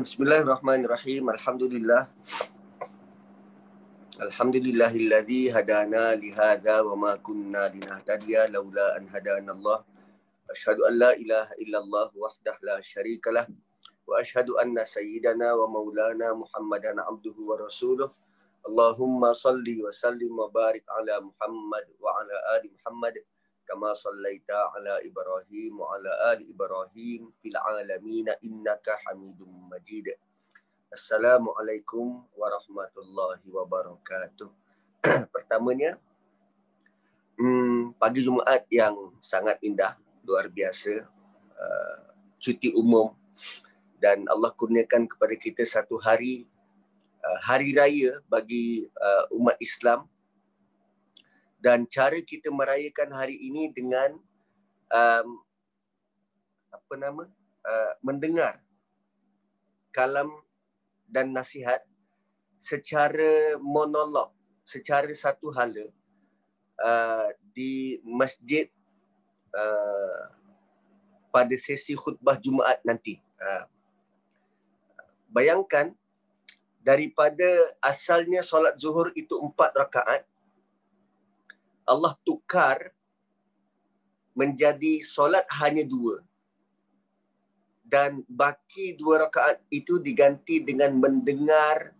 Bismillahirrahmanirrahim. Alhamdulillah. Alhamdulillahilladzi hadana lihadza wa ma kunna linahtadiya laula an hadanallah. Asyhadu an la ilaha illallah wahdahu la syarikalah wa asyhadu anna sayyidana wa maulana Muhammadan abduhu wa rasuluh. Allahumma salli wa sallim wa barik ala Muhammad wa ala ali Muhammad kama sallaita ala Ibrahim wa ala ali Ibrahim fil alamin innaka Hamidum Majid. Assalamualaikum warahmatullahi wabarakatuh. Pertamanya, pagi Jumaat yang sangat indah, luar biasa, cuti umum, dan Allah kurniakan kepada kita satu hari, hari raya bagi umat Islam. Dan cara kita merayakan hari ini dengan mendengar kalam dan nasihat secara monolog, secara satu hala di masjid pada sesi khutbah Jumaat nanti. Bayangkan, daripada asalnya solat zuhur itu 4 rakaat, Allah tukar menjadi solat hanya 2. Dan baki 2 rakaat itu diganti dengan mendengar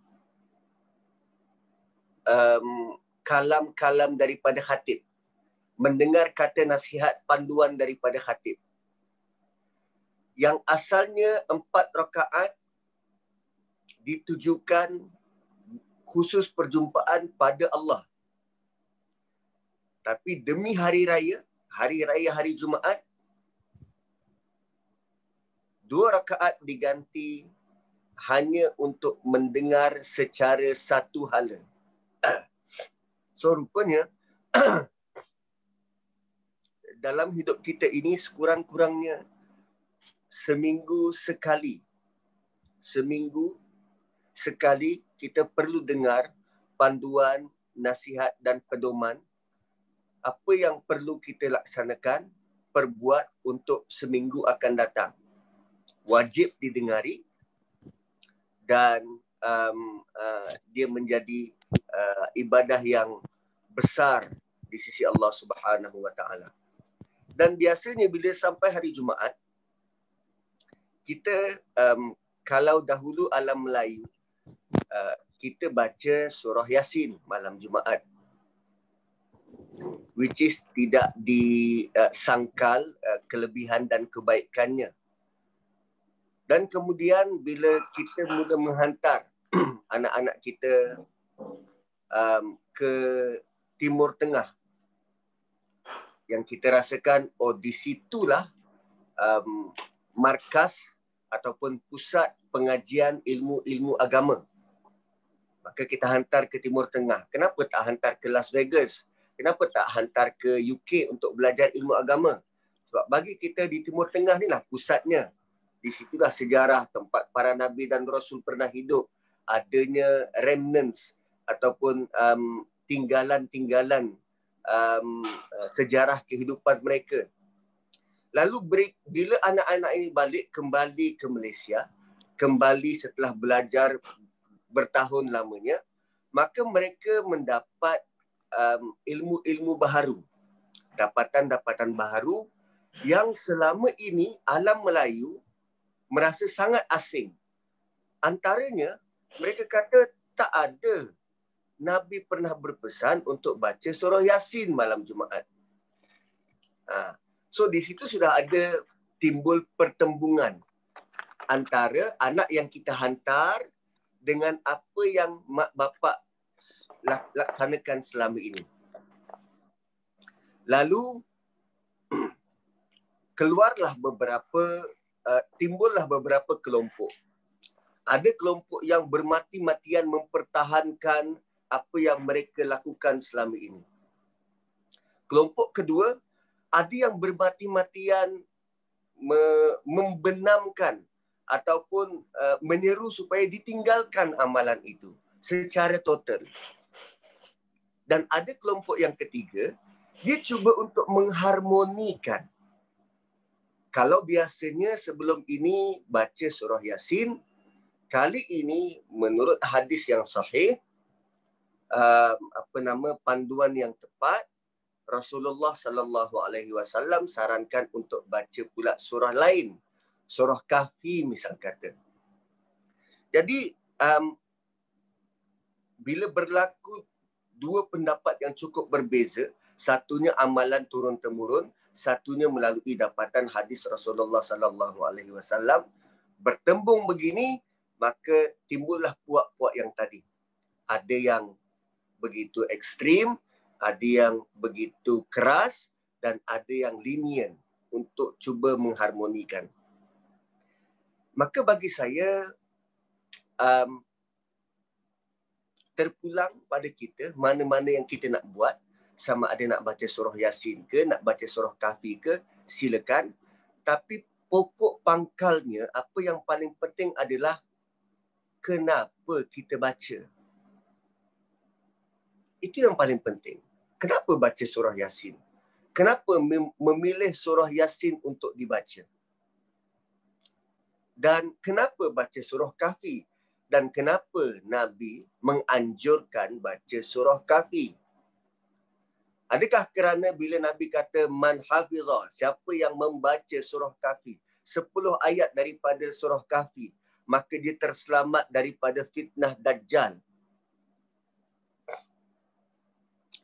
kalam-kalam daripada khatib. Mendengar kata nasihat panduan daripada khatib. Yang asalnya 4 rakaat ditujukan khusus perjumpaan pada Allah. Tapi demi hari raya hari Jumaat, 2 rakaat diganti hanya untuk mendengar secara satu hala. So rupanya dalam hidup kita ini sekurang-kurangnya seminggu sekali kita perlu dengar panduan, nasihat dan pedoman apa yang perlu kita laksanakan, perbuat untuk seminggu akan datang. Wajib didengari dan dia menjadi ibadah yang besar di sisi Allah Subhanahu Wa Taala. Dan biasanya bila sampai hari Jumaat, kita kalau dahulu alam Melayu, kita baca surah Yasin malam Jumaat, which is tidak disangkal kelebihan dan kebaikannya. Dan kemudian bila kita mula menghantar anak-anak kita ke Timur Tengah, yang kita rasakan, oh, di situlah markas ataupun pusat pengajian ilmu-ilmu agama. Maka kita hantar ke Timur Tengah. Kenapa tak hantar ke Las Vegas? Kenapa tak hantar ke UK untuk belajar ilmu agama? Sebab bagi kita di Timur Tengah ni lah pusatnya. Di situlah sejarah tempat para Nabi dan Rasul pernah hidup. Adanya remnants ataupun tinggalan-tinggalan sejarah kehidupan mereka. Lalu bila anak-anak ini balik kembali ke Malaysia, kembali setelah belajar bertahun lamanya, maka mereka mendapat ilmu-ilmu baharu. Dapatan-dapatan baharu yang selama ini alam Melayu merasa sangat asing. Antaranya, mereka kata tak ada Nabi pernah berpesan untuk baca surah Yasin malam Jumaat. So, di situ sudah ada timbul pertembungan antara anak yang kita hantar dengan apa yang mak bapak laksanakan selama ini. Lalu, keluarlah timbullah beberapa kelompok. Ada kelompok yang bermati-matian mempertahankan apa yang mereka lakukan selama ini. Kelompok kedua, ada yang bermati-matian membenamkan ataupun menyeru supaya ditinggalkan amalan itu secara total. Dan ada kelompok yang ketiga, dia cuba untuk mengharmonikan. Kalau biasanya sebelum ini baca surah Yasin, kali ini menurut hadis yang sahih, panduan yang tepat, Rasulullah sallallahu alaihi wasallam sarankan untuk baca pula surah lain, surah Kahfi misal kata. Jadi bila berlaku dua pendapat yang cukup berbeza, satunya amalan turun temurun, satunya melalui dapatan hadis Rasulullah sallallahu alaihi wasallam, bertembung begini, maka timbullah puak-puak yang tadi. Ada yang begitu ekstrim, ada yang begitu keras dan ada yang lenient untuk cuba mengharmonikan. Maka bagi saya, terpulang pada kita mana-mana yang kita nak buat, sama ada nak baca surah Yasin ke, nak baca surah Kahfi ke, silakan. Tapi pokok pangkalnya, apa yang paling penting adalah kenapa kita baca. Itu yang paling penting. Kenapa baca surah Yasin? Kenapa memilih surah Yasin untuk dibaca? Dan kenapa baca surah Kahfi? Dan kenapa Nabi menganjurkan baca surah Kahfi? Adakah kerana bila Nabi kata man hafizah, siapa yang membaca surah Kahfi, 10 ayat daripada surah Kahfi, maka dia terselamat daripada fitnah dajjal?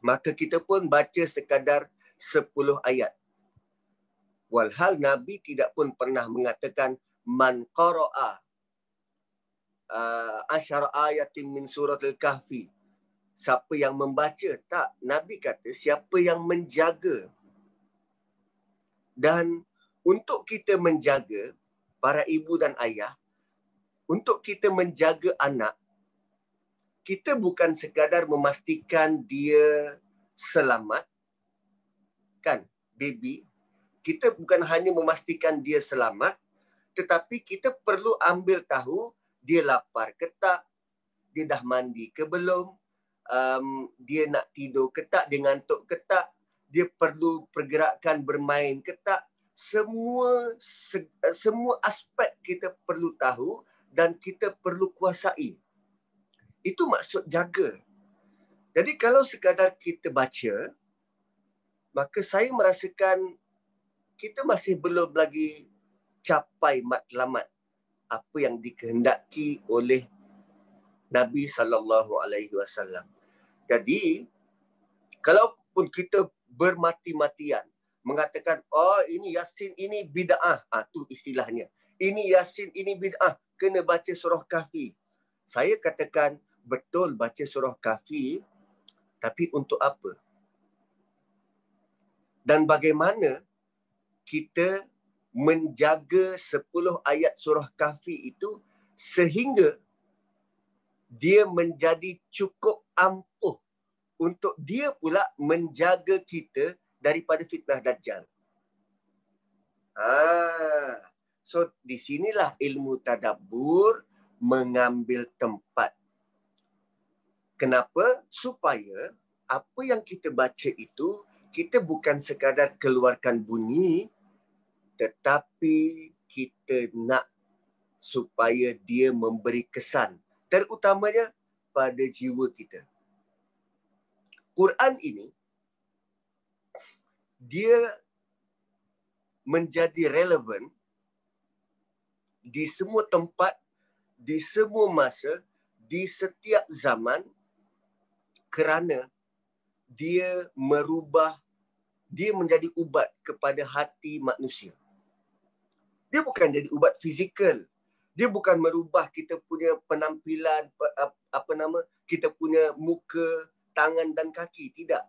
Maka kita pun baca sekadar 10 ayat. Walhal Nabi tidak pun pernah mengatakan man qara'a asyara ayatin min suratil kahfi, siapa yang membaca. Tak, Nabi kata siapa yang menjaga. Dan untuk kita menjaga para ibu dan ayah, untuk kita menjaga anak, kita bukan sekadar memastikan dia selamat, kan, baby. Kita bukan hanya memastikan dia selamat, tetapi kita perlu ambil tahu dia lapar ke tak, dia dah mandi ke belum, dia nak tidur ke tak, dia ngantuk ke tak, dia perlu pergerakan bermain ke tak. Semua aspek kita perlu tahu dan kita perlu kuasai. Itu maksud jaga. Jadi kalau sekadar kita baca, maka saya merasakan kita masih belum lagi capai matlamat apa yang dikehendaki oleh Nabi sallallahu alaihi wasallam. Jadi kalaupun kita bermati-matian mengatakan oh ini Yasin ini bid'ah, tu istilahnya. Ini Yasin ini bid'ah, kena baca surah Kahfi. Saya katakan betul baca surah Kahfi, tapi untuk apa? Dan bagaimana kita menjaga 10 ayat surah Kahfi itu sehingga dia menjadi cukup ampuh untuk dia pula menjaga kita daripada fitnah dajjal. So di sinilah ilmu tadabbur mengambil tempat. Kenapa? Supaya apa yang kita baca itu, kita bukan sekadar keluarkan bunyi, tetapi kita nak supaya dia memberi kesan, terutamanya pada jiwa kita. Quran ini, dia menjadi relevan di semua tempat, di semua masa, di setiap zaman, kerana dia merubah, dia menjadi ubat kepada hati manusia. Dia bukan jadi ubat fizikal. Dia bukan merubah kita punya penampilan, kita punya muka, tangan dan kaki. Tidak.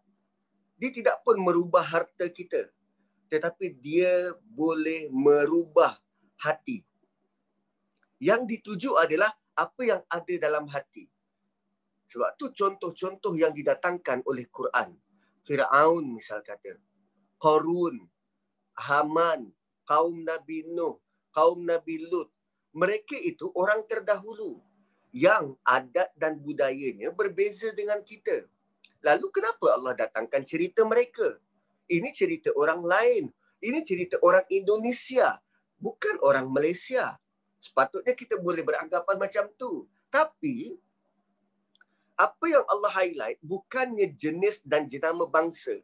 Dia tidak pun merubah harta kita. Tetapi dia boleh merubah hati. Yang dituju adalah apa yang ada dalam hati. Sebab tu contoh-contoh yang didatangkan oleh Quran. Fir'aun misal kata, Qarun, Haman, kaum Nabi Nuh, kaum Nabi Lut. Mereka itu orang terdahulu yang adat dan budayanya berbeza dengan kita. Lalu kenapa Allah datangkan cerita mereka? Ini cerita orang lain. Ini cerita orang Indonesia, bukan orang Malaysia. Sepatutnya kita boleh beranggapan macam tu. Tapi, apa yang Allah highlight bukannya jenis dan jenama bangsa,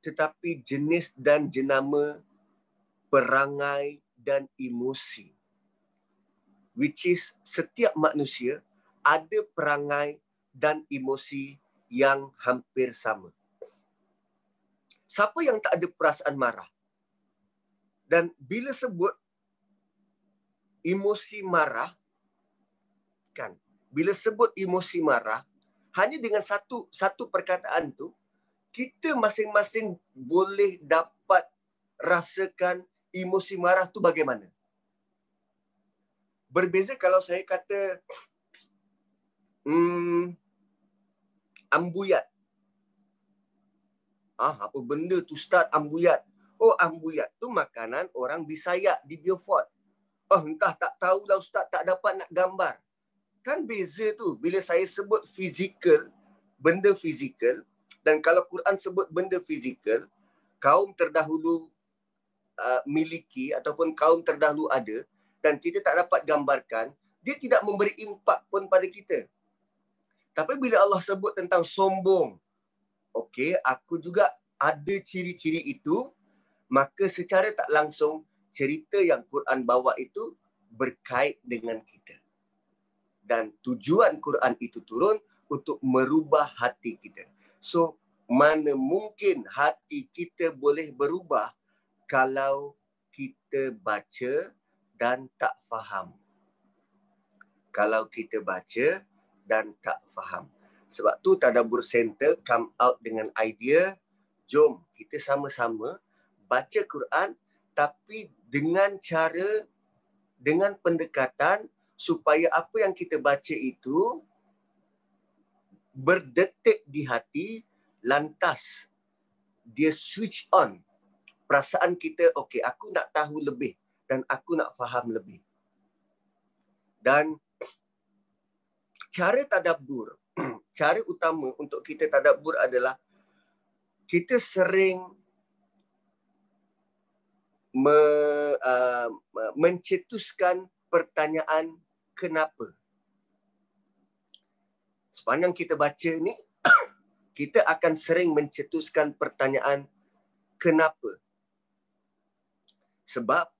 tetapi jenis dan jenama perangai dan emosi. Which is, setiap manusia ada perangai dan emosi yang hampir sama. Siapa yang tak ada perasaan marah? Dan bila sebut emosi marah, kan? Bila sebut emosi marah, hanya dengan satu perkataan tu, kita masing-masing boleh dapat rasakan emosi marah tu bagaimana. Berbeza kalau saya kata ambuyat. Apa benda tu Ustaz, ambuyat? Oh, ambuyat tu makanan orang Bisayak di Beaufort. Oh, entah, tak tahulah Ustaz, tak dapat nak gambar. Kan beza tu. Bila saya sebut fizikal, benda fizikal, dan kalau Quran sebut benda fizikal, kaum terdahulu miliki ataupun kaum terdahulu ada, dan kita tak dapat gambarkan, dia tidak memberi impak pun pada kita. Tapi bila Allah sebut tentang sombong, okey, aku juga ada ciri-ciri itu, maka secara tak langsung cerita yang Quran bawa itu berkait dengan kita. Dan tujuan Quran itu turun untuk merubah hati kita. So, mana mungkin hati kita boleh berubah kalau kita baca dan tak faham. Kalau kita baca dan tak faham. Sebab tu Tadabbur Center come out dengan idea, jom kita sama-sama baca Quran tapi dengan cara, dengan pendekatan supaya apa yang kita baca itu berdetik di hati, lantas dia switch on. Perasaan kita, okey, aku nak tahu lebih dan aku nak faham lebih. Dan cara tadabbur, cara utama untuk kita tadabbur adalah kita sering mencetuskan pertanyaan kenapa. Sepanjang kita baca ni, kita akan sering mencetuskan pertanyaan kenapa. Sebab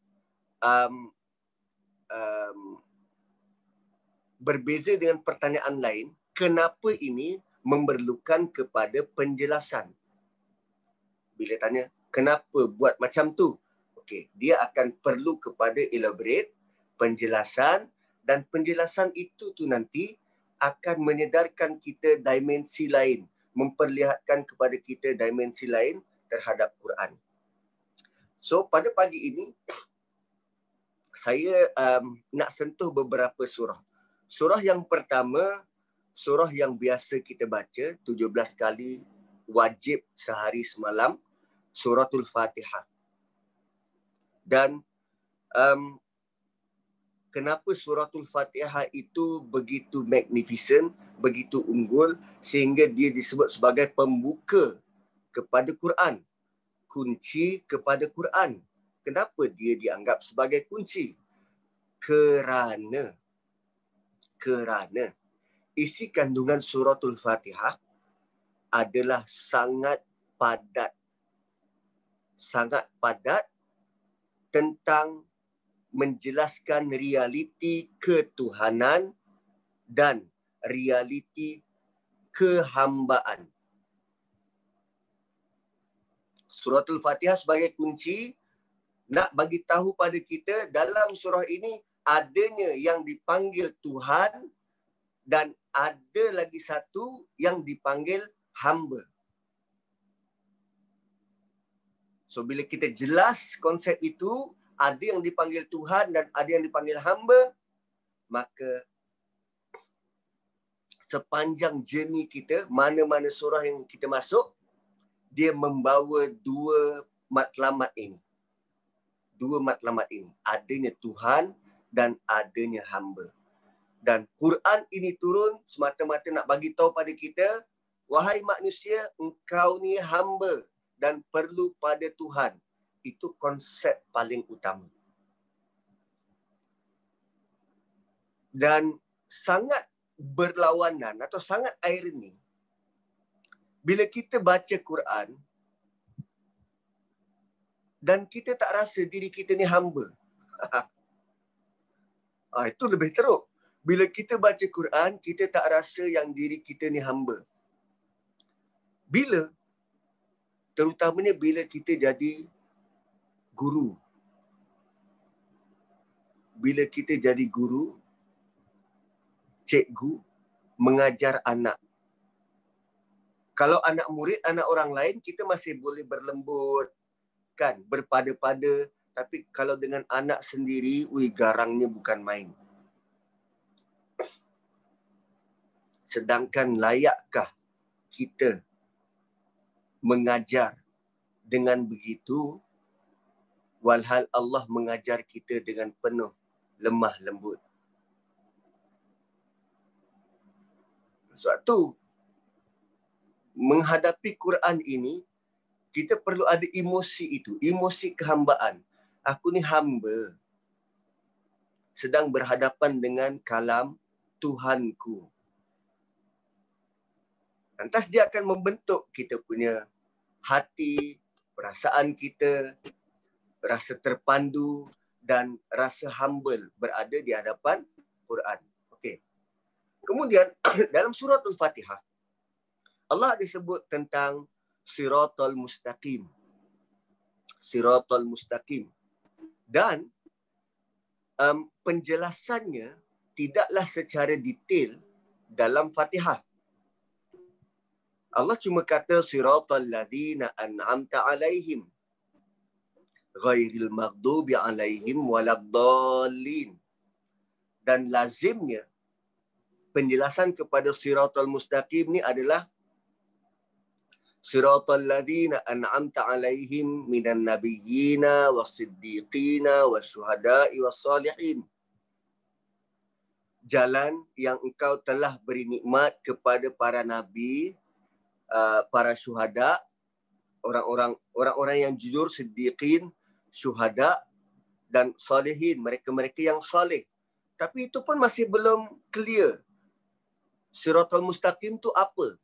berbeza dengan pertanyaan lain, kenapa ini memerlukan kepada penjelasan. Bila tanya, kenapa buat macam tu? Okey, dia akan perlu kepada elaborate, penjelasan, dan penjelasan itu tu nanti akan menyedarkan kita dimensi lain, memperlihatkan kepada kita dimensi lain terhadap Quran. So, pada pagi ini, saya nak sentuh beberapa surah. Surah yang pertama, surah yang biasa kita baca 17 kali wajib sehari semalam, Suratul Fatihah. Dan kenapa Suratul Fatihah itu begitu magnificent, begitu unggul, sehingga dia disebut sebagai pembuka kepada Quran, kunci kepada Quran. Kenapa dia dianggap sebagai kunci? Kerana isi kandungan Suratul Fatihah adalah sangat padat. Sangat padat tentang menjelaskan realiti ketuhanan dan realiti kehambaan. Suratul Fatihah sebagai kunci nak bagi tahu pada kita dalam surah ini adanya yang dipanggil Tuhan dan ada lagi satu yang dipanggil hamba. So, bila kita jelas konsep itu, ada yang dipanggil Tuhan dan ada yang dipanggil hamba, maka sepanjang journey kita, mana-mana surah yang kita masuk, dia membawa dua matlamat ini. Dua matlamat ini. Adanya Tuhan dan adanya hamba. Dan Quran ini turun semata-mata nak bagi tahu pada kita, wahai manusia, engkau ni hamba dan perlu pada Tuhan. Itu konsep paling utama. Dan sangat berlawanan atau sangat ironi bila kita baca Quran dan kita tak rasa diri kita ni hamba. Itu lebih teruk. Bila kita baca Quran, kita tak rasa yang diri kita ni hamba. Bila? Terutamanya bila kita jadi guru. Bila kita jadi guru, cikgu mengajar anak. Kalau anak murid, anak orang lain, kita masih boleh berlembut, kan, berpada-pada. Tapi kalau dengan anak sendiri, garangnya bukan main. Sedangkan layakkah kita mengajar dengan begitu, walhal Allah mengajar kita dengan penuh lemah lembut. Sebab tu, menghadapi Quran ini, kita perlu ada emosi itu. Emosi kehambaan. Aku ni hamba. Sedang berhadapan dengan kalam Tuhanku. Lantas dia akan membentuk kita punya hati, perasaan kita, rasa terpandu dan rasa humble berada di hadapan Quran. Kemudian dalam surah Al-Fatihah, Allah disebut tentang siratal mustaqim. Siratal mustaqim. Dan penjelasannya tidaklah secara detail dalam Fatihah. Allah cuma kata siratal ladzina an'amta alaihim ghairil maghdubi alaihim waladdallin. Dan lazimnya penjelasan kepada siratal mustaqim ni adalah siratal ladzina an'amta alaihim minan nabiyyina was-siddiqina wasyuhada'i was-salihin. Jalan yang engkau telah beri nikmat kepada para nabi, para syuhada, orang-orang yang jujur, siddiqin, syuhada dan salihin, mereka-mereka yang saleh. Tapi itu pun masih belum clear. Siratal mustaqim tu apa?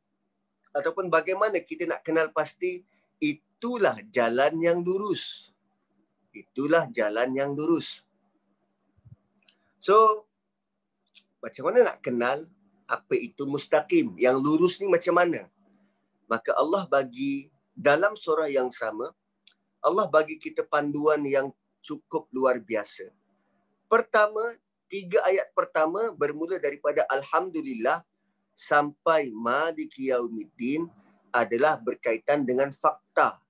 Ataupun bagaimana kita nak kenal pasti itulah jalan yang lurus. Itulah jalan yang lurus. So, macam mana nak kenal apa itu mustaqim? Yang lurus ni macam mana? Maka Allah bagi dalam surah yang sama, Allah bagi kita panduan yang cukup luar biasa. Pertama, 3 ayat pertama bermula daripada Alhamdulillah sampai Maliki Yaumiddin adalah berkaitan dengan fakta.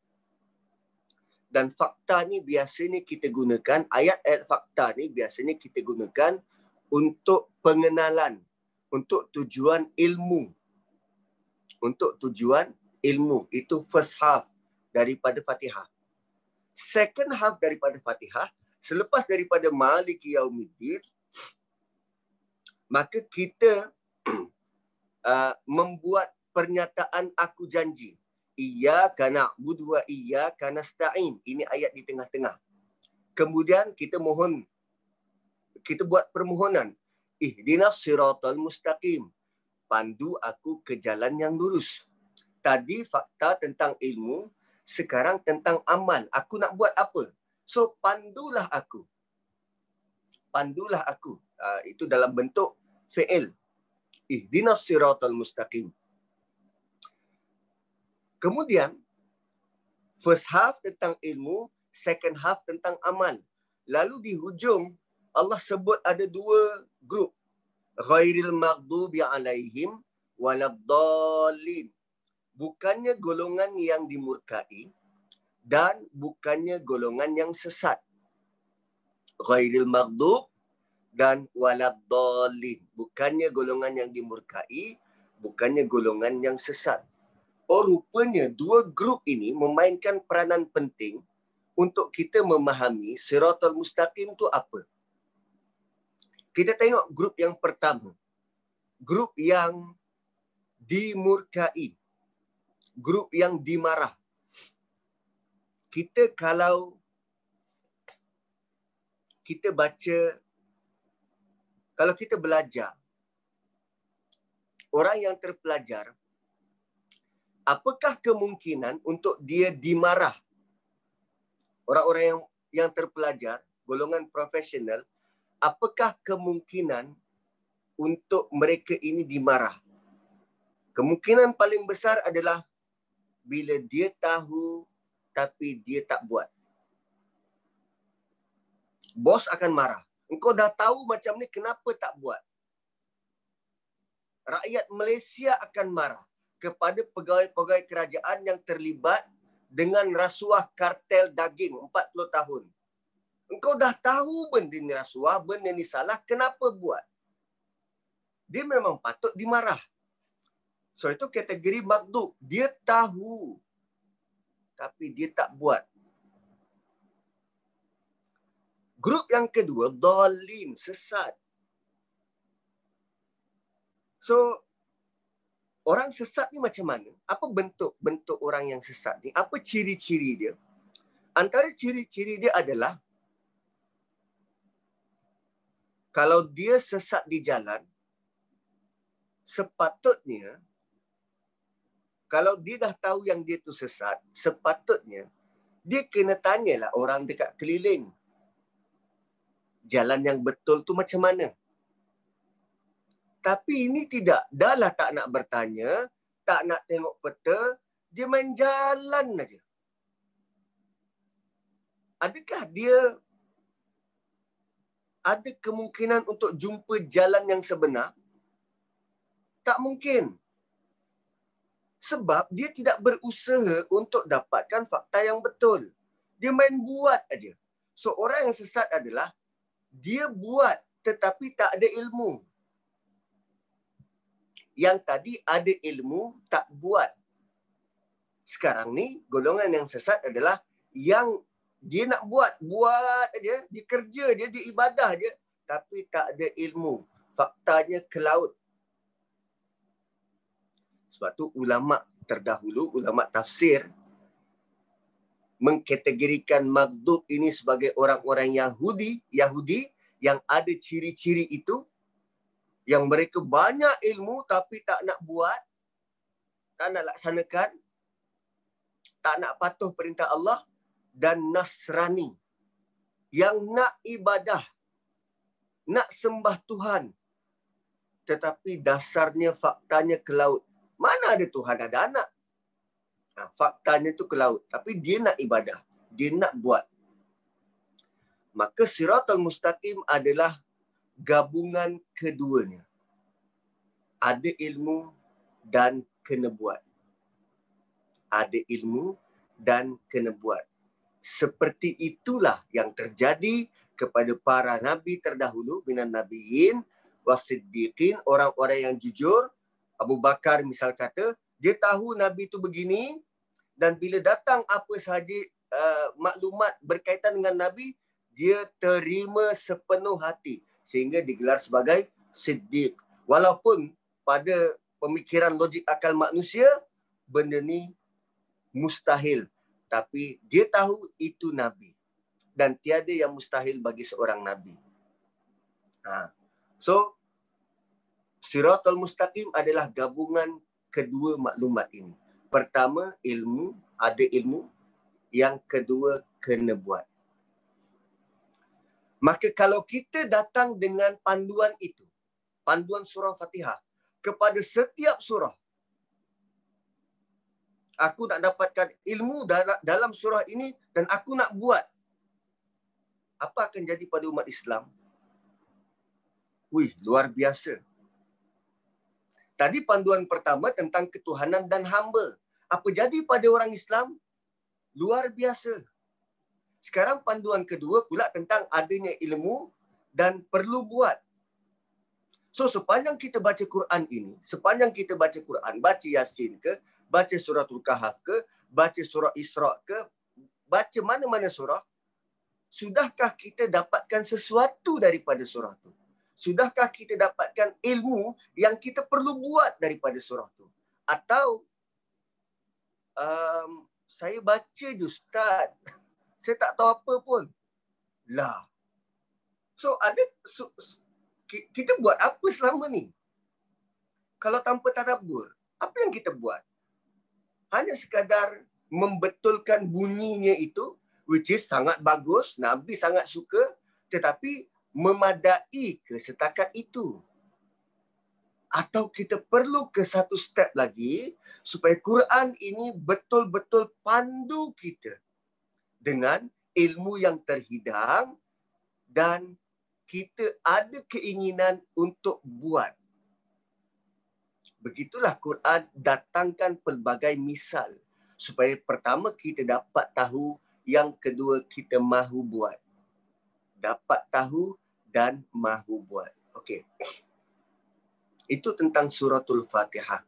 Dan fakta ni biasanya kita gunakan, ayat-ayat fakta ni biasanya kita gunakan untuk pengenalan, untuk tujuan ilmu. Untuk tujuan ilmu. Itu first half daripada Fatihah. Second half daripada Fatihah, selepas daripada Maliki Yaumiddin, maka kita membuat pernyataan aku janji. Iyyaka na'budu wa iyyaka nasta'in. Ini ayat di tengah-tengah. Kemudian kita mohon. Kita buat permohonan. Ihdinas siratal mustaqim. Pandu aku ke jalan yang lurus. Tadi fakta tentang ilmu. Sekarang tentang amal. Aku nak buat apa? So pandulah aku. Pandulah aku. Itu dalam bentuk fi'il. Ihdinas siratal mustaqim. Kemudian first half tentang ilmu, second half tentang amal. Lalu di hujung Allah sebut ada 2 grup. Ghairil maghdubi alaihim waladdallin. Bukannya golongan yang dimurkai dan bukannya golongan yang sesat. Ghairil maghdub dan waladdallin. Bukannya golongan yang dimurkai, bukannya golongan yang sesat. Oh, rupanya 2 grup ini memainkan peranan penting untuk kita memahami siratal mustaqim tu apa. Kita tengok grup yang pertama. Grup yang dimurkai. Grup yang dimarah. Kita kalau kita baca Kalau kita belajar, orang yang terpelajar, apakah kemungkinan untuk dia dimarah? Orang-orang yang terpelajar, golongan profesional, apakah kemungkinan untuk mereka ini dimarah? Kemungkinan paling besar adalah bila dia tahu tapi dia tak buat. Bos akan marah. Engkau dah tahu macam ni, kenapa tak buat? Rakyat Malaysia akan marah kepada pegawai-pegawai kerajaan yang terlibat dengan rasuah kartel daging 40 tahun. Engkau dah tahu benda ni rasuah, benda ni salah, kenapa buat? Dia memang patut dimarah. So itu kategori maghdub. Dia tahu tapi dia tak buat. Grup yang kedua, dhalin, sesat. So, orang sesat ni macam mana? Apa bentuk-bentuk orang yang sesat ni? Apa ciri-ciri dia? Antara ciri-ciri dia adalah kalau dia sesat di jalan, sepatutnya kalau dia dah tahu yang dia tu sesat, sepatutnya dia kena tanyalah orang dekat keliling. Jalan yang betul tu macam mana? Tapi ini tidak. Dah lah tak nak bertanya, tak nak tengok peta, dia main jalan aja. Adakah dia ada kemungkinan untuk jumpa jalan yang sebenar? Tak mungkin. Sebab dia tidak berusaha untuk dapatkan fakta yang betul. Dia main buat aja. So orang yang sesat adalah dia buat tetapi tak ada ilmu. Yang tadi ada ilmu, tak buat. Sekarang ni, golongan yang sesat adalah yang dia nak buat aja, dia kerja dia, dia ibadah dia, tapi tak ada ilmu. Faktanya ke laut. Sebab tu ulama terdahulu, ulama tafsir, mengkategorikan maghdub ini sebagai orang-orang Yahudi yang ada ciri-ciri itu, yang mereka banyak ilmu tapi tak nak buat, tak nak laksanakan, tak nak patuh perintah Allah, dan Nasrani yang nak ibadah, nak sembah Tuhan, tetapi dasarnya faktanya ke laut. Mana ada Tuhan, ada anak. Nah, faktanya tu ke laut, tapi dia nak ibadah, dia nak buat. Maka siratal mustaqim adalah gabungan keduanya. Ada ilmu dan kena buat. Ada ilmu dan kena buat. Seperti itulah yang terjadi kepada para nabi terdahulu, minan nabiyyin wasiddiqin, orang-orang yang jujur. Abu Bakar misal kata, dia tahu nabi itu begini, dan bila datang apa sahaja maklumat berkaitan dengan nabi, dia terima sepenuh hati. Sehingga digelar sebagai siddiq. Walaupun pada pemikiran logik akal manusia, benda ni mustahil. Tapi dia tahu itu Nabi. Dan tiada yang mustahil bagi seorang Nabi. Ha. So, siratul mustaqim adalah gabungan kedua maklumat ini. Pertama, ilmu. Ada ilmu. Yang kedua, kena buat. Maka kalau kita datang dengan panduan itu, panduan surah Fatihah, kepada setiap surah, aku nak dapatkan ilmu dalam surah ini dan aku nak buat, apa akan jadi pada umat Islam? Wih, luar biasa. Tadi panduan pertama tentang ketuhanan dan hamba. Apa jadi pada orang Islam? Luar biasa. Sekarang panduan kedua pula tentang adanya ilmu dan perlu buat. So sepanjang kita baca Quran ini, sepanjang kita baca Quran, baca Yasin ke, baca suratul Kahf ke, baca surah Isra ke, baca mana-mana surah, sudahkah kita dapatkan sesuatu daripada surah tu? Sudahkah kita dapatkan ilmu yang kita perlu buat daripada surah tu? Atau saya baca je Ustaz, saya tak tahu apa pun. Lah. So ada kita buat apa selama ni? Kalau tanpa tadabbur, apa yang kita buat? Hanya sekadar membetulkan bunyinya itu, which is sangat bagus, Nabi sangat suka, tetapi memadai ke setakat itu? Atau kita perlu ke satu step lagi supaya Quran ini betul-betul pandu kita dengan ilmu yang terhidang dan kita ada keinginan untuk buat. Begitulah Quran datangkan pelbagai misal supaya pertama kita dapat tahu, yang kedua kita mahu buat. Dapat tahu dan mahu buat. Okey. Itu tentang suratul Fatihah.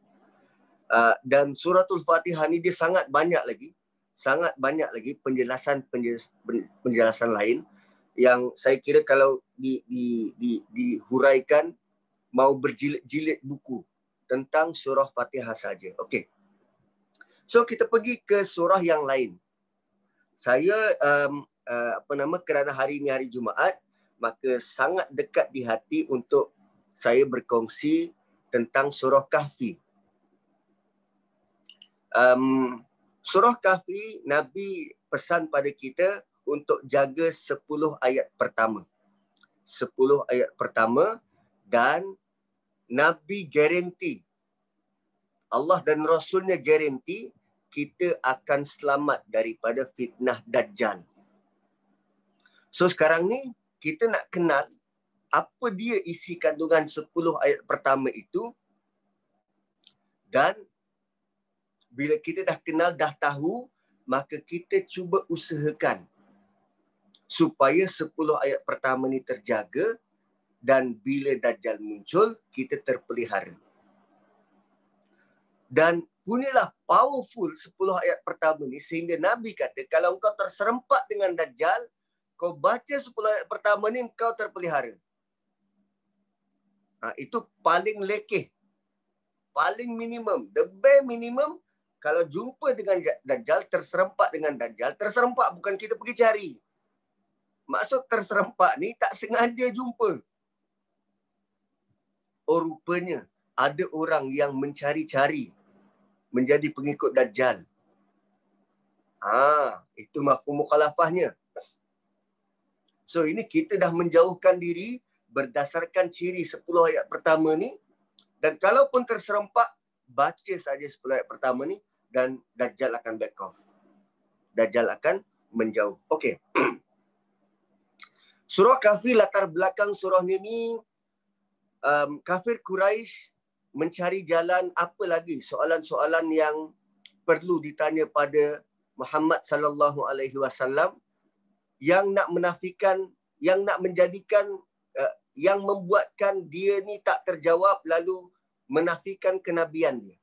Dan suratul Fatihah ni dia sangat banyak lagi. Sangat banyak lagi penjelasan lain yang saya kira kalau dihuraikan mau berjilid-jilid buku tentang surah Fatihah saja. Okey. So kita pergi ke surah yang lain. Saya kerana hari ini hari Jumaat, maka sangat dekat di hati untuk saya berkongsi tentang surah Kahfi. Surah Kahfi, Nabi pesan pada kita untuk jaga 10 ayat pertama. 10 ayat pertama, dan Nabi garanti, Allah dan Rasulnya garanti kita akan selamat daripada fitnah dajjal. So sekarang ni kita nak kenal apa dia isi kandungan 10 ayat pertama itu, dan bila kita dah kenal, dah tahu, maka kita cuba usahakan supaya 10 ayat pertama ni terjaga dan bila dajjal muncul, kita terpelihara. Dan punyalah powerful 10 ayat pertama ni sehingga Nabi kata, kalau engkau terserempak dengan dajjal, kau baca 10 ayat pertama ni engkau terpelihara. Itu paling lekeh, paling minimum, the bare minimum. Kalau jumpa dengan dajjal, terserempak dengan dajjal. Terserempak bukan kita pergi cari. Maksud terserempak ni tak sengaja jumpa. Oh, rupanya ada orang yang mencari-cari menjadi pengikut dajjal. Itu mafhum mukhalafahnya. So ini kita dah menjauhkan diri berdasarkan ciri 10 ayat pertama ni, dan kalaupun terserempak, baca saja 10 ayat pertama ni dan dajjal akan back off. Dajjal akan menjauh. Okey. Surah Kahfi, latar belakang surah ini, kafir Quraisy mencari jalan apa lagi soalan-soalan yang perlu ditanya pada Muhammad sallallahu alaihi wasallam, yang nak menafikan, yang nak menjadikan, yang membuatkan dia ni tak terjawab lalu menafikan kenabian dia.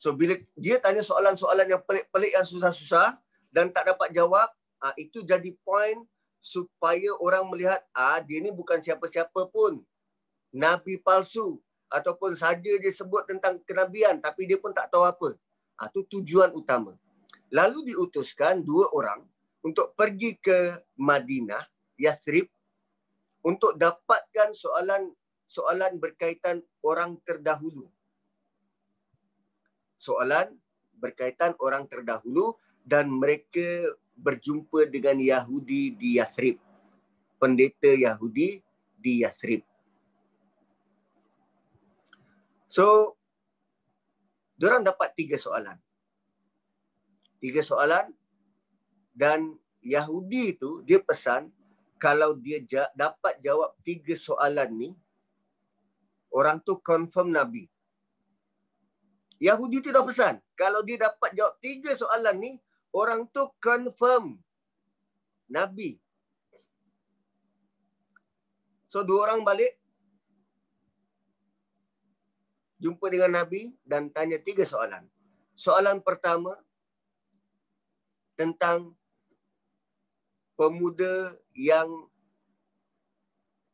So bila dia tanya soalan-soalan yang pelik-pelik, yang susah-susah dan tak dapat jawab, itu jadi point supaya orang melihat dia ni bukan siapa-siapa pun. Nabi palsu ataupun saja dia sebut tentang kenabian tapi dia pun tak tahu apa. Itu tujuan utama. Lalu diutuskan dua orang untuk pergi ke Madinah, Yathrib, untuk dapatkan soalan berkaitan orang terdahulu. Soalan berkaitan orang terdahulu, dan mereka berjumpa dengan Yahudi di Yathrib. Pendeta Yahudi di Yathrib. So, diorang dapat 3 soalan. 3 soalan, dan Yahudi tu dia pesan, kalau dia dapat jawab 3 soalan ni, orang tu confirm Nabi. Yahudi tu dah pesan, kalau dia dapat jawab 3 soalan ni, orang tu confirm Nabi. So dua orang balik, jumpa dengan Nabi dan tanya 3 soalan. Soalan pertama tentang pemuda yang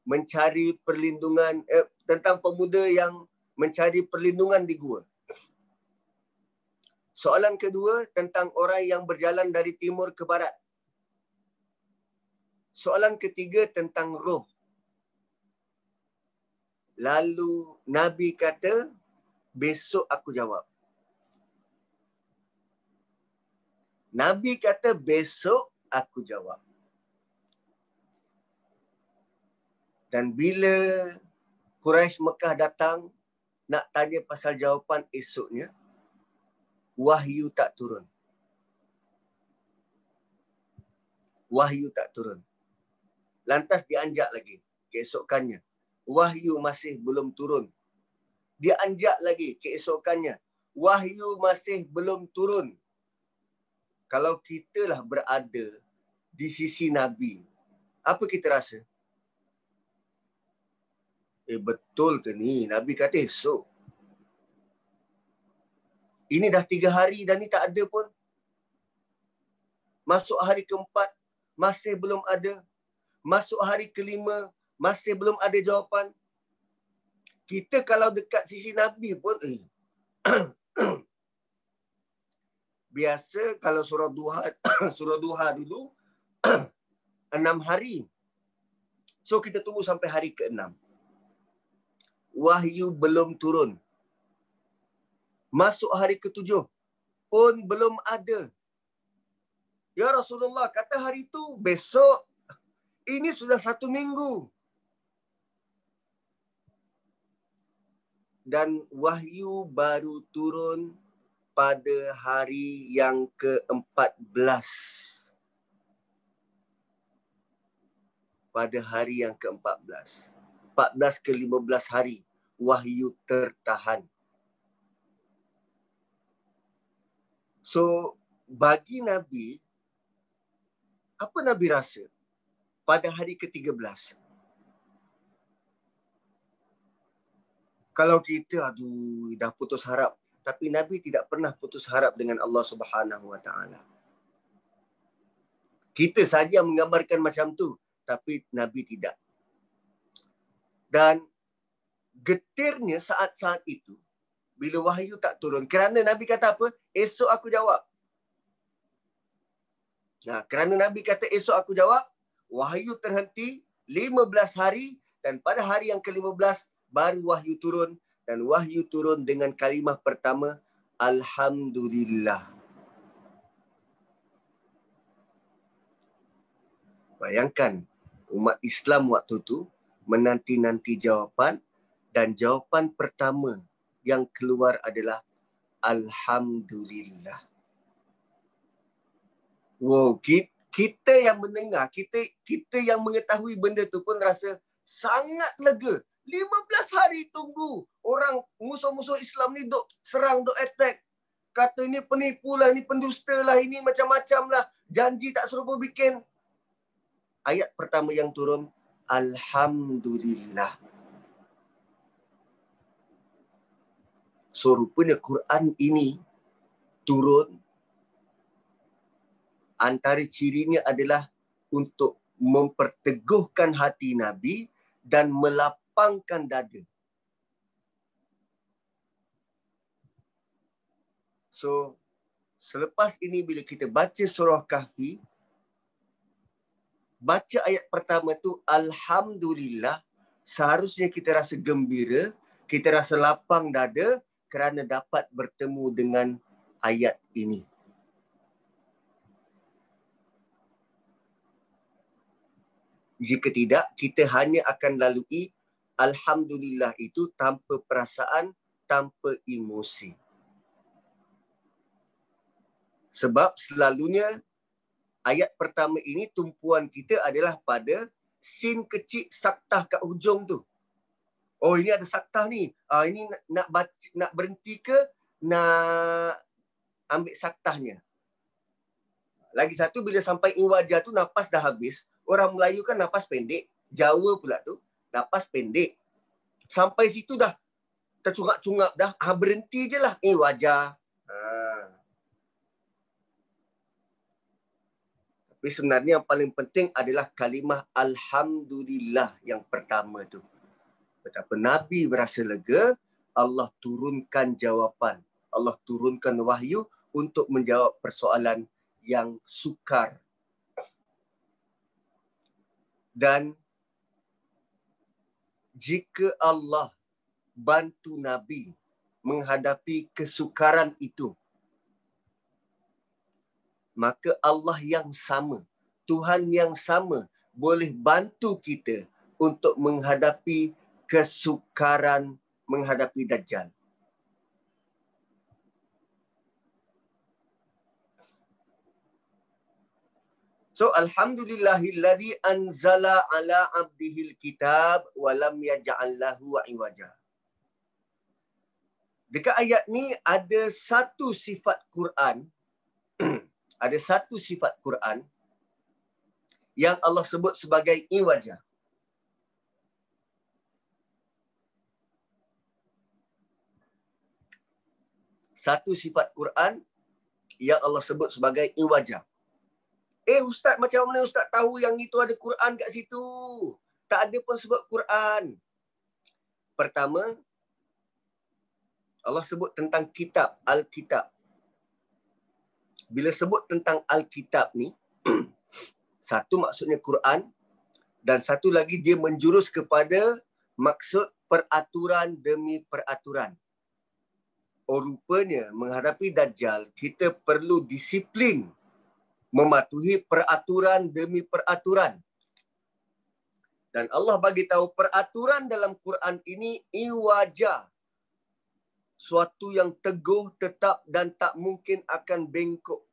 mencari perlindungan, tentang pemuda yang mencari perlindungan di gua. Soalan kedua tentang orang yang berjalan dari timur ke barat. Soalan ketiga tentang roh, Lalu Nabi kata, besok aku jawab. Nabi kata, besok aku jawab. Dan bila Quraisy Mekah datang nak tanya pasal jawapan esoknya, wahyu tak turun. Wahyu tak turun. Lantas dianjak lagi keesokannya. Wahyu masih belum turun. Dianjak lagi keesokannya. Wahyu masih belum turun. Kalau kitalah berada di sisi Nabi, apa kita rasa? Betul ke ni? Nabi kata esok. Ini dah 3 hari dan ni tak ada pun. Masuk hari keempat, masih belum ada. Masuk hari kelima, masih belum ada jawapan. Kita kalau dekat sisi Nabi pun, biasa kalau surah duha dulu 6 hari. So kita tunggu sampai hari ke-6. Wahyu belum turun. Masuk hari ke-7 pun belum ada. Ya Rasulullah, kata hari tu besok. Ini sudah 1 minggu. Dan wahyu baru turun pada hari yang ke-14. Pada hari yang ke-14. 14 ke 15 hari, wahyu tertahan. So, bagi Nabi, apa Nabi rasa pada hari ke-13? Kalau kita, aduh, dah putus harap. Tapi Nabi tidak pernah putus harap dengan Allah Subhanahu Wa Taala. Kita saja menggambarkan macam tu, tapi Nabi tidak. Dan getirnya saat-saat itu bila wahyu tak turun, kerana Nabi kata apa? Esok aku jawab. Nah, kerana Nabi kata esok aku jawab, wahyu terhenti 15 hari dan pada hari yang ke-15 baru wahyu turun. Dan wahyu turun dengan kalimah pertama, Alhamdulillah. Bayangkan umat Islam waktu tu menanti-nanti jawapan, dan jawapan pertama yang keluar adalah Alhamdulillah. Wow, kita yang mendengar, kita yang mengetahui benda tu pun rasa sangat lega. 15 hari tunggu. Orang musuh-musuh Islam ni duk serang, duk attack. Kata ni penipu lah, ni pendusta lah, ini macam-macam lah. Janji tak serupa bikin. Ayat pertama yang turun, Alhamdulillah. So, rupanya Quran ini turun. Antara cirinya adalah untuk memperteguhkan hati Nabi dan melapangkan dada. So, selepas ini bila kita baca surah Kahfi, baca ayat pertama tu, Alhamdulillah, seharusnya kita rasa gembira, kita rasa lapang dada kerana dapat bertemu dengan ayat ini. Jika tidak, kita hanya akan lalui Alhamdulillah itu tanpa perasaan, tanpa emosi. Sebab selalunya ayat pertama ini tumpuan kita adalah pada sin kecil saktah kat hujung tu. Oh, ini ada saktah ni. Ini nak baca, nak berhenti ke? Nak ambil saktahnya. Lagi satu, bila sampai iwaja tu nafas dah habis. Orang Melayu kan nafas pendek. Jawa pula tu nafas pendek. Sampai situ dah tercungap-cungap dah. Berhenti je lah iwaja. Tapi sebenarnya yang paling penting adalah kalimah Alhamdulillah yang pertama tu. Betapa Nabi berasa lega, Allah turunkan jawapan. Allah turunkan wahyu untuk menjawab persoalan yang sukar. Dan jika Allah bantu Nabi menghadapi kesukaran itu, maka Allah yang sama, Tuhan yang sama boleh bantu kita untuk menghadapi kesukaran menghadapi Dajjal. So, alhamdulillahilladzi anzala ala abdihil kitab walam yaj'al lahu iwaja. Dekat ayat ni ada satu sifat Quran, ada satu sifat Quran yang Allah sebut sebagai iwaja. Satu sifat Quran yang Allah sebut sebagai iwaja. Ustaz, macam mana Ustaz tahu yang itu ada Quran kat situ? Tak ada pun sebut Quran. Pertama, Allah sebut tentang kitab, Al-Kitab. Bila sebut tentang Al-Kitab ni, satu maksudnya Quran dan satu lagi dia menjurus kepada maksud peraturan demi peraturan. Oh, rupanya menghadapi Dajjal, kita perlu disiplin mematuhi peraturan demi peraturan. Dan Allah bagi tahu peraturan dalam Quran ini iwaja, suatu yang teguh, tetap dan tak mungkin akan bengkok.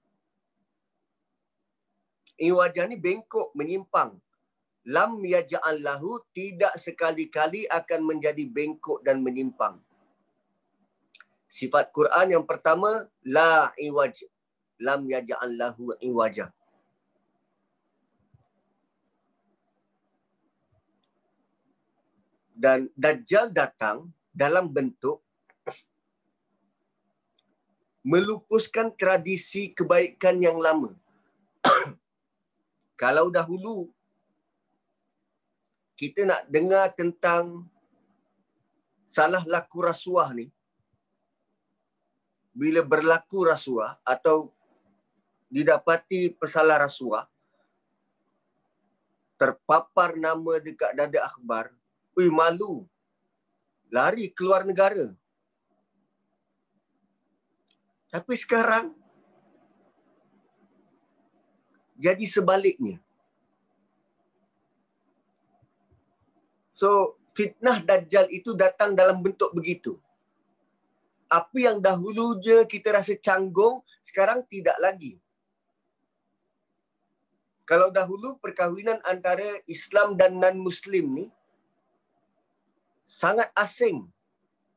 Iwaja ni bengkok, menyimpang. Lam yaj'al lahu, tidak sekali-kali akan menjadi bengkok dan menyimpang. Sifat Quran yang pertama, la iwaja. Lam yaj'al lahu iwaja. Dan Dajjal datang dalam bentuk melupuskan tradisi kebaikan yang lama. Kalau dahulu kita nak dengar tentang salah laku rasuah ni, bila berlaku rasuah atau didapati pesalah rasuah, terpapar nama dekat dada akhbar, malu, lari keluar negara. Tapi sekarang jadi sebaliknya. So, fitnah Dajjal itu datang dalam bentuk begitu. Apa yang dahulu je kita rasa canggung, sekarang tidak lagi. Kalau dahulu perkahwinan antara Islam dan non-Muslim ni sangat asing.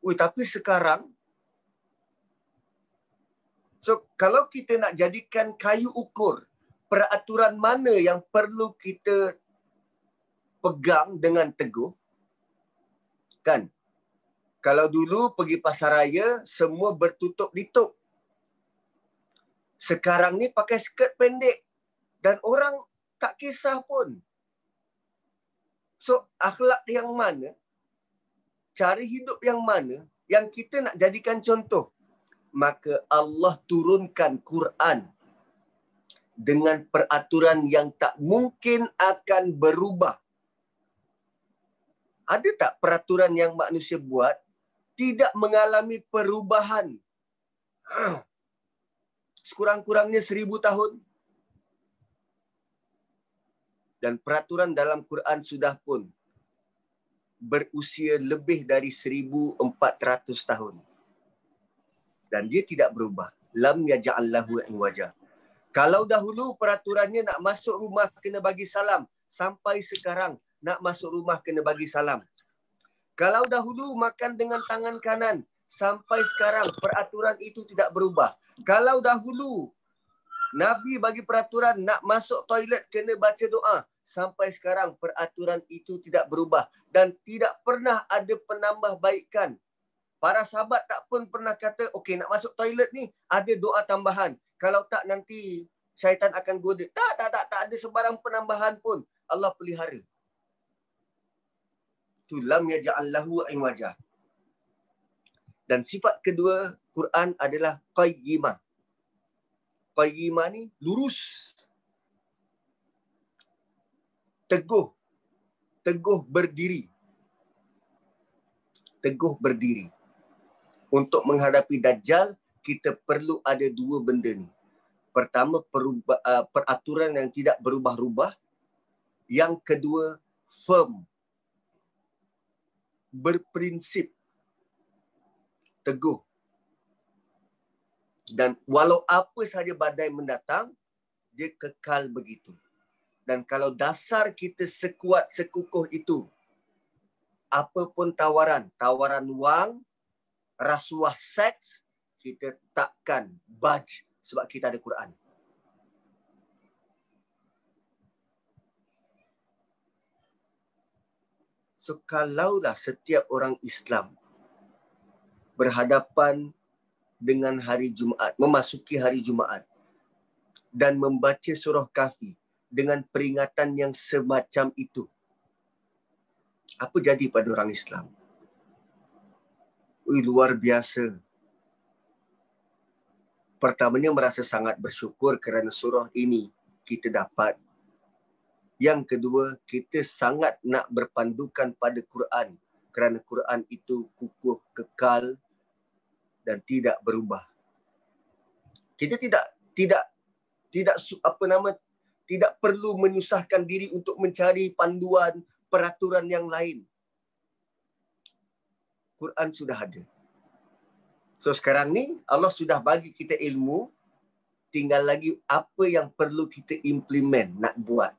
Tapi sekarang, so kalau kita nak jadikan kayu ukur peraturan mana yang perlu kita pegang dengan teguh, kan? Kalau dulu pergi pasar raya, semua bertutup-litup. Sekarang ni pakai skirt pendek dan orang tak kisah pun. So, akhlak yang mana, cara hidup yang mana yang kita nak jadikan contoh? Maka Allah turunkan Quran dengan peraturan yang tak mungkin akan berubah. Ada tak peraturan yang manusia buat tidak mengalami perubahan sekurang-kurangnya 1000 tahun? Dan peraturan dalam Quran sudah pun berusia lebih dari 1400 tahun. Dan dia tidak berubah. Lam yaj'al lahu iwaja. Kalau dahulu peraturannya nak masuk rumah kena bagi salam, sampai sekarang nak masuk rumah kena bagi salam. Kalau dahulu makan dengan tangan kanan, sampai sekarang peraturan itu tidak berubah. Kalau dahulu Nabi bagi peraturan nak masuk toilet kena baca doa, sampai sekarang peraturan itu tidak berubah. Dan tidak pernah ada penambahbaikan. Para sahabat tak pun pernah kata, okey, nak masuk toilet ni ada doa tambahan, kalau tak nanti syaitan akan goda. Tak ada sebarang penambahan pun. Allah pelihara. Lam yaj'al lahu iwaja. Dan sifat kedua Quran adalah qayyimah. Qayyimah ni lurus, teguh, teguh berdiri. teguh berdiri. Untuk menghadapi Dajjal, kita perlu ada dua benda ni. Pertama, peraturan yang tidak berubah-ubah. Yang kedua, firm. Berprinsip. Teguh. Dan walau apa sahaja badai mendatang, dia kekal begitu. Dan kalau dasar kita sekuat sekukuh itu, apa pun tawaran, tawaran wang, rasuah seks, kita takkan budge sebab kita ada Quran. So kalaulah setiap orang Islam berhadapan dengan hari Jumaat, memasuki hari Jumaat dan membaca surah Kahfi dengan peringatan yang semacam itu, apa jadi pada orang Islam? Ui, luar biasa. Pertamanya merasa sangat bersyukur kerana surah ini kita dapat. Yang kedua, kita sangat nak berpandukan pada Quran kerana Quran itu kukuh, kekal dan tidak berubah. Kita tidak perlu menyusahkan diri untuk mencari panduan peraturan yang lain. Quran sudah ada. So sekarang ni Allah sudah bagi kita ilmu, tinggal lagi apa yang perlu kita implement, nak buat.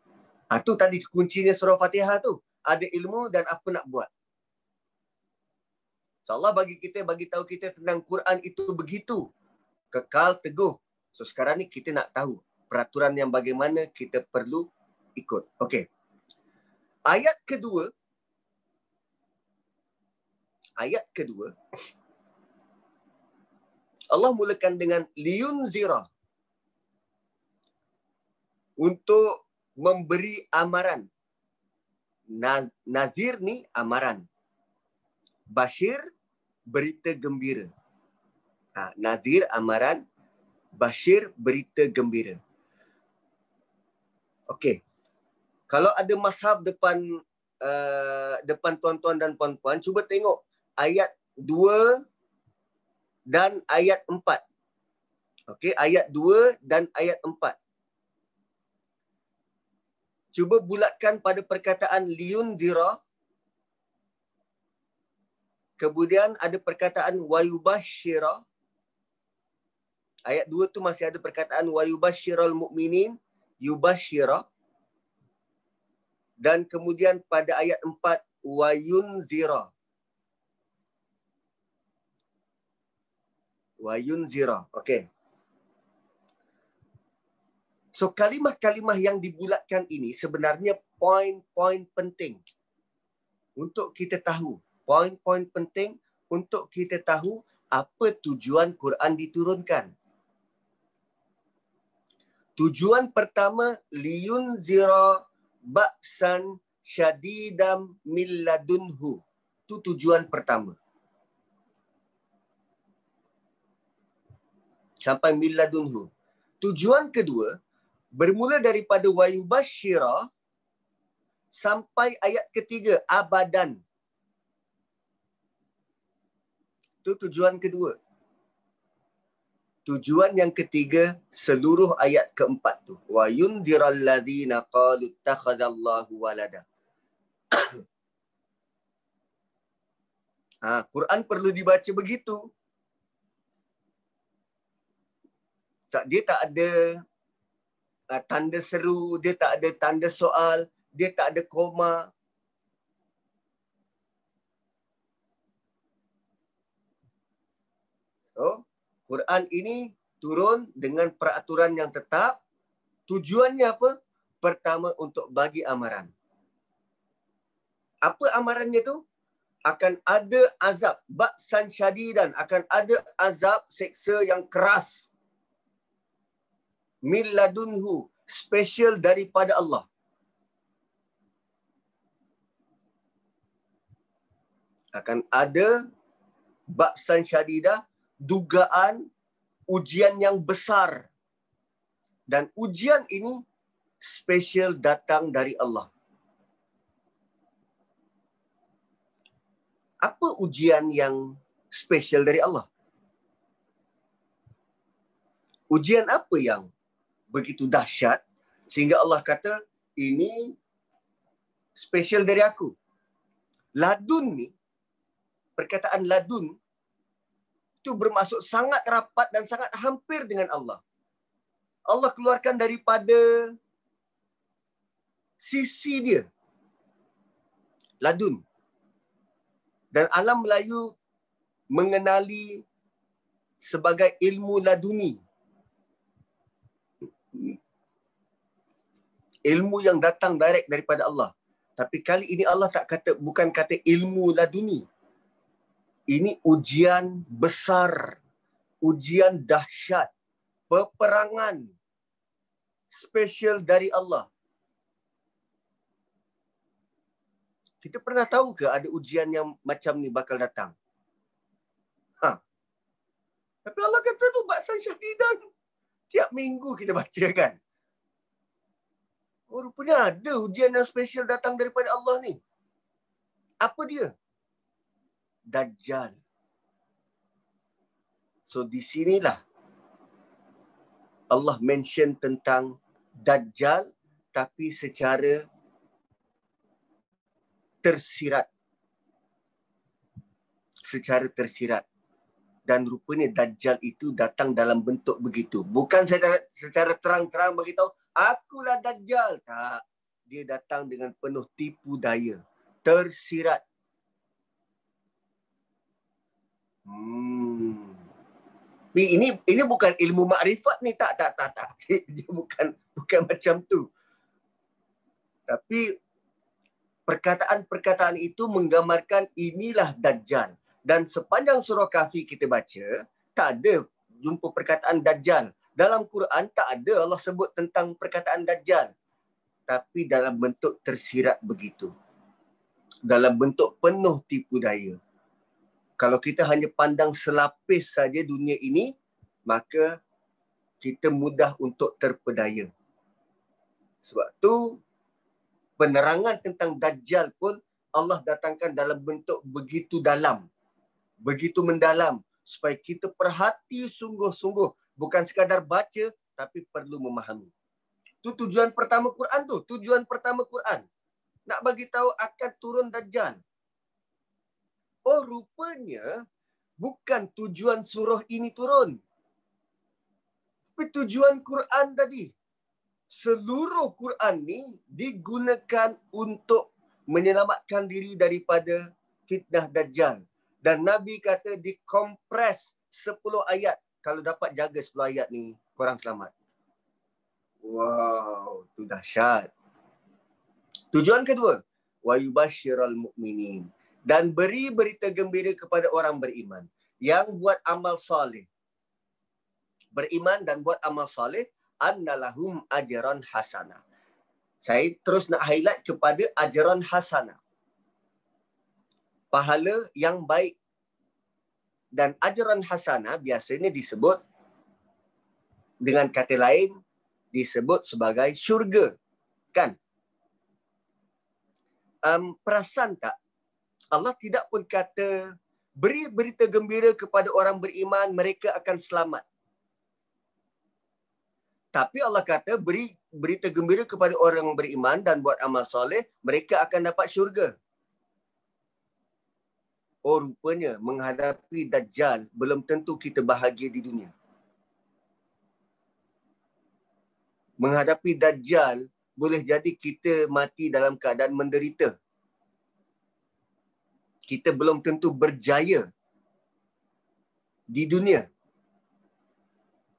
Itu tadi kuncinya surah Fatihah tu. Ada ilmu dan apa nak buat. So Allah bagi tahu kita tentang Quran itu begitu. Kekal, teguh. So sekarang ni kita nak tahu peraturan yang bagaimana kita perlu ikut. Okey. Ayat kedua. Allah mulakan dengan liyunzira, untuk memberi amaran. Nazir ni amaran. Bashir, berita gembira. Nazir, amaran. Bashir, berita gembira. Okey. Kalau ada mazhab depan tuan-tuan dan puan-puan, cuba tengok ayat 2 dan ayat 4. Okey, ayat 2 dan ayat 4. Cuba bulatkan pada perkataan liyundira. Kemudian ada perkataan wayubashshira. Ayat 2 tu masih ada perkataan wayubashshiral mu'minin, yubashshira. Dan kemudian pada ayat 4 wayunzira. Wayunzira. Okey. So kalimah-kalimah yang dibulatkan ini sebenarnya poin-poin penting untuk kita tahu. Poin-poin penting untuk kita tahu apa tujuan Quran diturunkan. Tujuan pertama, liyunzira ba'san syadidam milladunhu. Itu tujuan pertama. Sampai milladunhu. Tujuan kedua, bermula daripada wayubashshira sampai ayat ketiga, abadan. Itu tujuan kedua. Tujuan yang ketiga, seluruh ayat keempat tu. Wayunziral ladzina qalu ittakhadallahu walada. Quran perlu dibaca begitu. Dia tak ada tanda seru, dia tak ada tanda soal, dia tak ada koma. So, Quran ini turun dengan peraturan yang tetap. Tujuannya apa? Pertama, untuk bagi amaran. Apa amarannya tu? Akan ada azab. Ba'san syadidan. Akan ada azab seksa yang keras. Milladunhu, special daripada Allah. Akan ada baksan syadidah, dugaan, ujian yang besar. Dan ujian ini special datang dari Allah. Apa ujian yang special dari Allah? Ujian apa yang begitu dahsyat sehingga Allah kata ini special dari aku? Ladun ni, perkataan ladun itu bermaksud sangat rapat dan sangat hampir dengan Allah. Allah keluarkan daripada sisi dia. Ladun. Dan alam Melayu mengenali sebagai ilmu laduni. Ilmu yang datang direct daripada Allah. Tapi kali ini Allah tak kata, bukan kata ilmu laduni. Ini ujian besar. Ujian dahsyat. Peperangan. Special dari Allah. Kita pernah tahu ke ada ujian yang macam ni bakal datang? Ha. Tapi Allah kata tu baksan syadidan. Tiap minggu kita baca kan? Oh, rupanya ada ujian yang special datang daripada Allah ni. Apa dia? Dajjal. So di sinilah Allah mention tentang Dajjal tapi secara tersirat. Secara tersirat. Dan rupanya Dajjal itu datang dalam bentuk begitu. Bukan secara terang-terang beritahu akulah Dajjal. Tak. Dia datang dengan penuh tipu daya. Tersirat. Ini bukan ilmu makrifat ni. Tak. Dia bukan macam tu. Tapi perkataan-perkataan itu menggambarkan inilah Dajjal. Dan sepanjang surah Kahfi kita baca, tak ada jumpa perkataan Dajjal. Dalam Quran tak ada Allah sebut tentang perkataan Dajjal. Tapi dalam bentuk tersirat begitu. Dalam bentuk penuh tipu daya. Kalau kita hanya pandang selapis saja dunia ini, maka kita mudah untuk terpedaya. Sebab tu penerangan tentang Dajjal pun Allah datangkan dalam bentuk begitu dalam. Begitu mendalam. Supaya kita perhati sungguh-sungguh. Bukan sekadar baca, tapi perlu memahami. Itu tujuan pertama Quran tu. Tujuan pertama Quran. Nak bagi tahu akan turun Dajjal. Oh, rupanya bukan tujuan surah ini turun. Tapi tujuan Quran tadi. Seluruh Quran ni digunakan untuk menyelamatkan diri daripada fitnah Dajjal. Dan Nabi kata dikompres 10 ayat. Kalau dapat jaga 10 ayat ni, korang selamat. Wow, tu dahsyat. Tujuan kedua, wa yubasyiral mu'minin. Dan beri berita gembira kepada orang beriman yang buat amal soleh. Beriman dan buat amal soleh. Annalahum ajaran hasanah. Saya terus nak highlight kepada ajaran hasanah. Pahala yang baik. Dan ajaran hasanah biasanya disebut dengan kata lain disebut sebagai syurga. Kan? Perasan tak? Allah tidak pun kata beri berita gembira kepada orang beriman mereka akan selamat. Tapi Allah kata, beri berita gembira kepada orang yang beriman dan buat amal soleh, mereka akan dapat syurga. Oh, rupanya menghadapi Dajjal, belum tentu kita bahagia di dunia. Menghadapi Dajjal, boleh jadi kita mati dalam keadaan menderita. Kita belum tentu berjaya di dunia.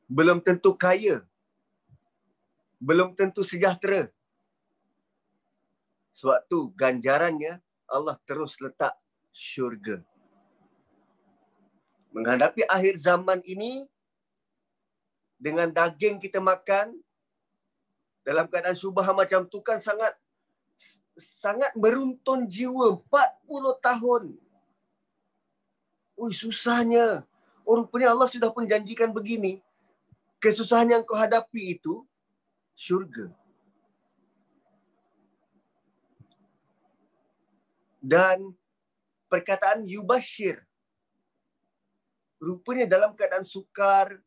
Belum tentu kaya. Belum tentu sejahtera. Sebab tu ganjarannya Allah terus letak syurga. Menghadapi akhir zaman ini dengan daging kita makan dalam keadaan syubhah macam tu kan sangat meruntun jiwa. 40 tahun. Ui, susahnya. Oh, rupanya Allah sudah pun janjikan begini. Kesusahan yang kau hadapi itu syurga. Dan perkataan yubashir. Rupanya dalam keadaan sukar,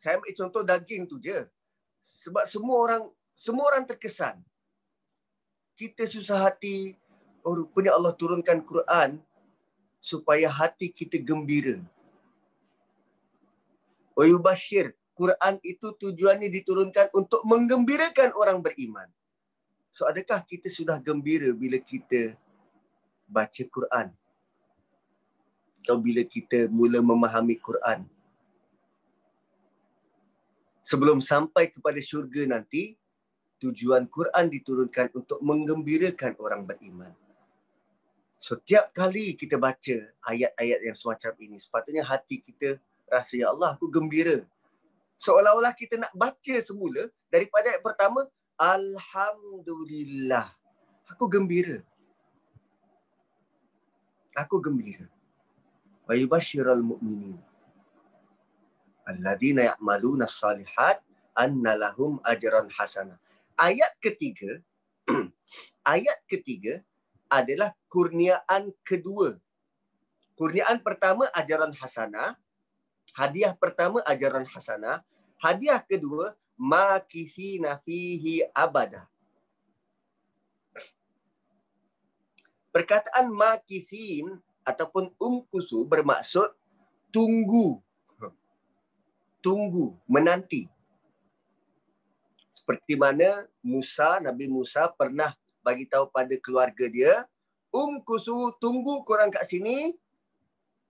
saya ambil contoh daging tu je. Sebab semua orang terkesan. Kita susah hati, oh rupanya Allah turunkan Quran supaya hati kita gembira. Wa yubashir, Quran itu tujuannya diturunkan untuk menggembirakan orang beriman. So adakah kita sudah gembira bila kita baca Quran? Atau bila kita mula memahami Quran? Sebelum sampai kepada syurga nanti, tujuan Quran diturunkan untuk menggembirakan orang beriman. So tiap kali kita baca ayat-ayat yang semacam ini, sepatutnya hati kita rasa, ya Allah, aku gembira. Seolah-olah kita nak baca semula daripada ayat pertama, Alhamdulillah. Aku gembira. Aku gembira. Wa yubashshiral mu'minin alladhina ya'maluna as-salihat anna lahum ajran hasanah. Ayat ketiga adalah kurniaan kedua. Kurniaan pertama ajaran hasanah, hadiah pertama ajaran hasanah, hadiah kedua makithina fihi abada. Perkataan makithin ataupun umkusu bermaksud tunggu, menanti. Seperti mana Nabi Musa pernah bagi tahu pada keluarga dia, umkusu, tunggu korang kat sini.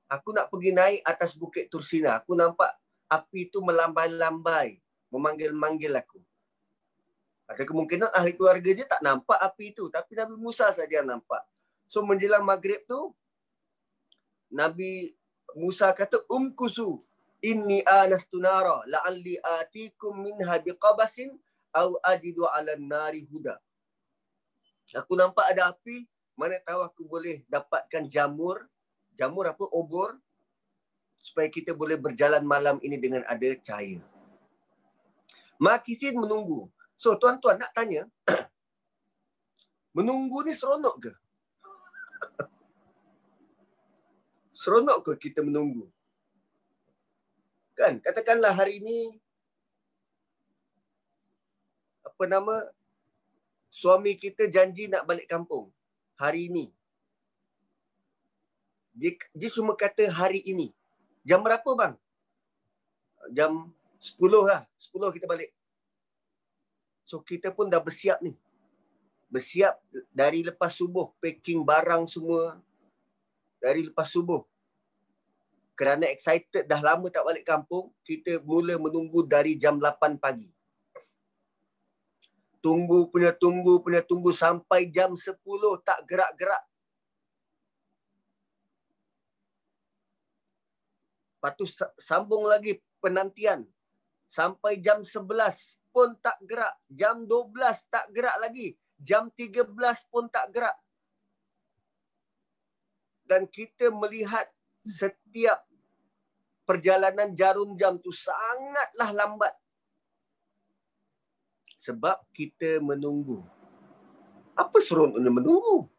Aku nak pergi naik atas bukit Tursina. Aku nampak api itu melambai-lambai, memanggil-manggil aku. Ada kemungkinan ahli keluarga dia tak nampak api itu, tapi Nabi Musa saja nampak. So menjelang maghrib tu, Nabi Musa kata, umkusu inni anastu nara la'alli atikum minha biqabasin aw ajidu 'alan nari huda. Aku nampak ada api, mana tahu aku boleh dapatkan jamur apa, obor, supaya kita boleh berjalan malam ini dengan ada cahaya. Makisin menunggu. So tuan-tuan nak tanya, menunggu ni seronok ke? Seronok ke kita menunggu? Kan, katakanlah hari ini suami kita janji nak balik kampung hari ini. Dia cuma kata hari ini. Jam berapa bang? Jam 10 lah. 10 kita balik. So kita pun dah bersiap ni. Bersiap dari lepas subuh. Packing barang semua. Dari lepas subuh. Kerana excited dah lama tak balik kampung. Kita mula menunggu dari jam 8 pagi. Tunggu sampai jam 10 tak gerak-gerak. Lepas tu sambung lagi penantian. Sampai jam 11 pun tak gerak. Jam 12 tak gerak lagi. Jam 13 pun tak gerak. Dan kita melihat setiap perjalanan jarum jam tu sangatlah lambat. Sebab kita menunggu. Apa seronoknya menunggu?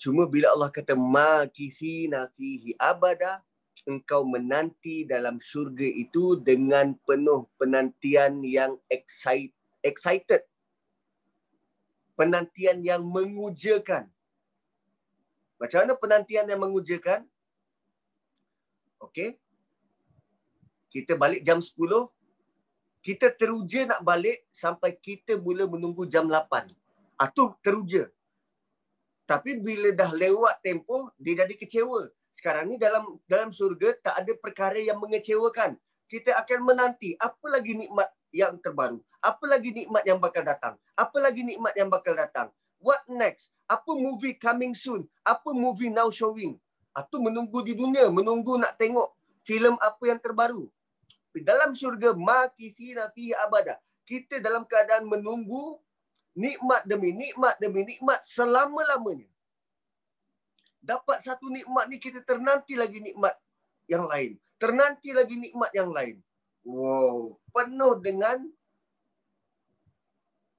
Cuma bila Allah kata, makithina fihi abada, engkau menanti dalam syurga itu dengan penuh penantian yang excited. Penantian yang mengujakan. Macam mana penantian yang mengujakan? Okey. Kita balik jam 10. Kita teruja nak balik sampai kita mula menunggu jam 8. Itu teruja. Tapi bila dah lewat tempoh, dia jadi kecewa. Sekarang ni dalam syurga tak ada perkara yang mengecewakan. Kita akan menanti apa lagi nikmat yang terbaru. Apa lagi nikmat yang bakal datang. Apa lagi nikmat yang bakal datang. What next? Apa movie coming soon? Apa movie now showing? Atau menunggu di dunia. Menunggu nak tengok filem apa yang terbaru. Dalam syurga, makithina fihi abada. Kita dalam keadaan menunggu nikmat demi nikmat selama-lamanya. Dapat satu nikmat ni, kita ternanti lagi nikmat yang lain. Ternanti lagi nikmat yang lain. Wow. Penuh dengan,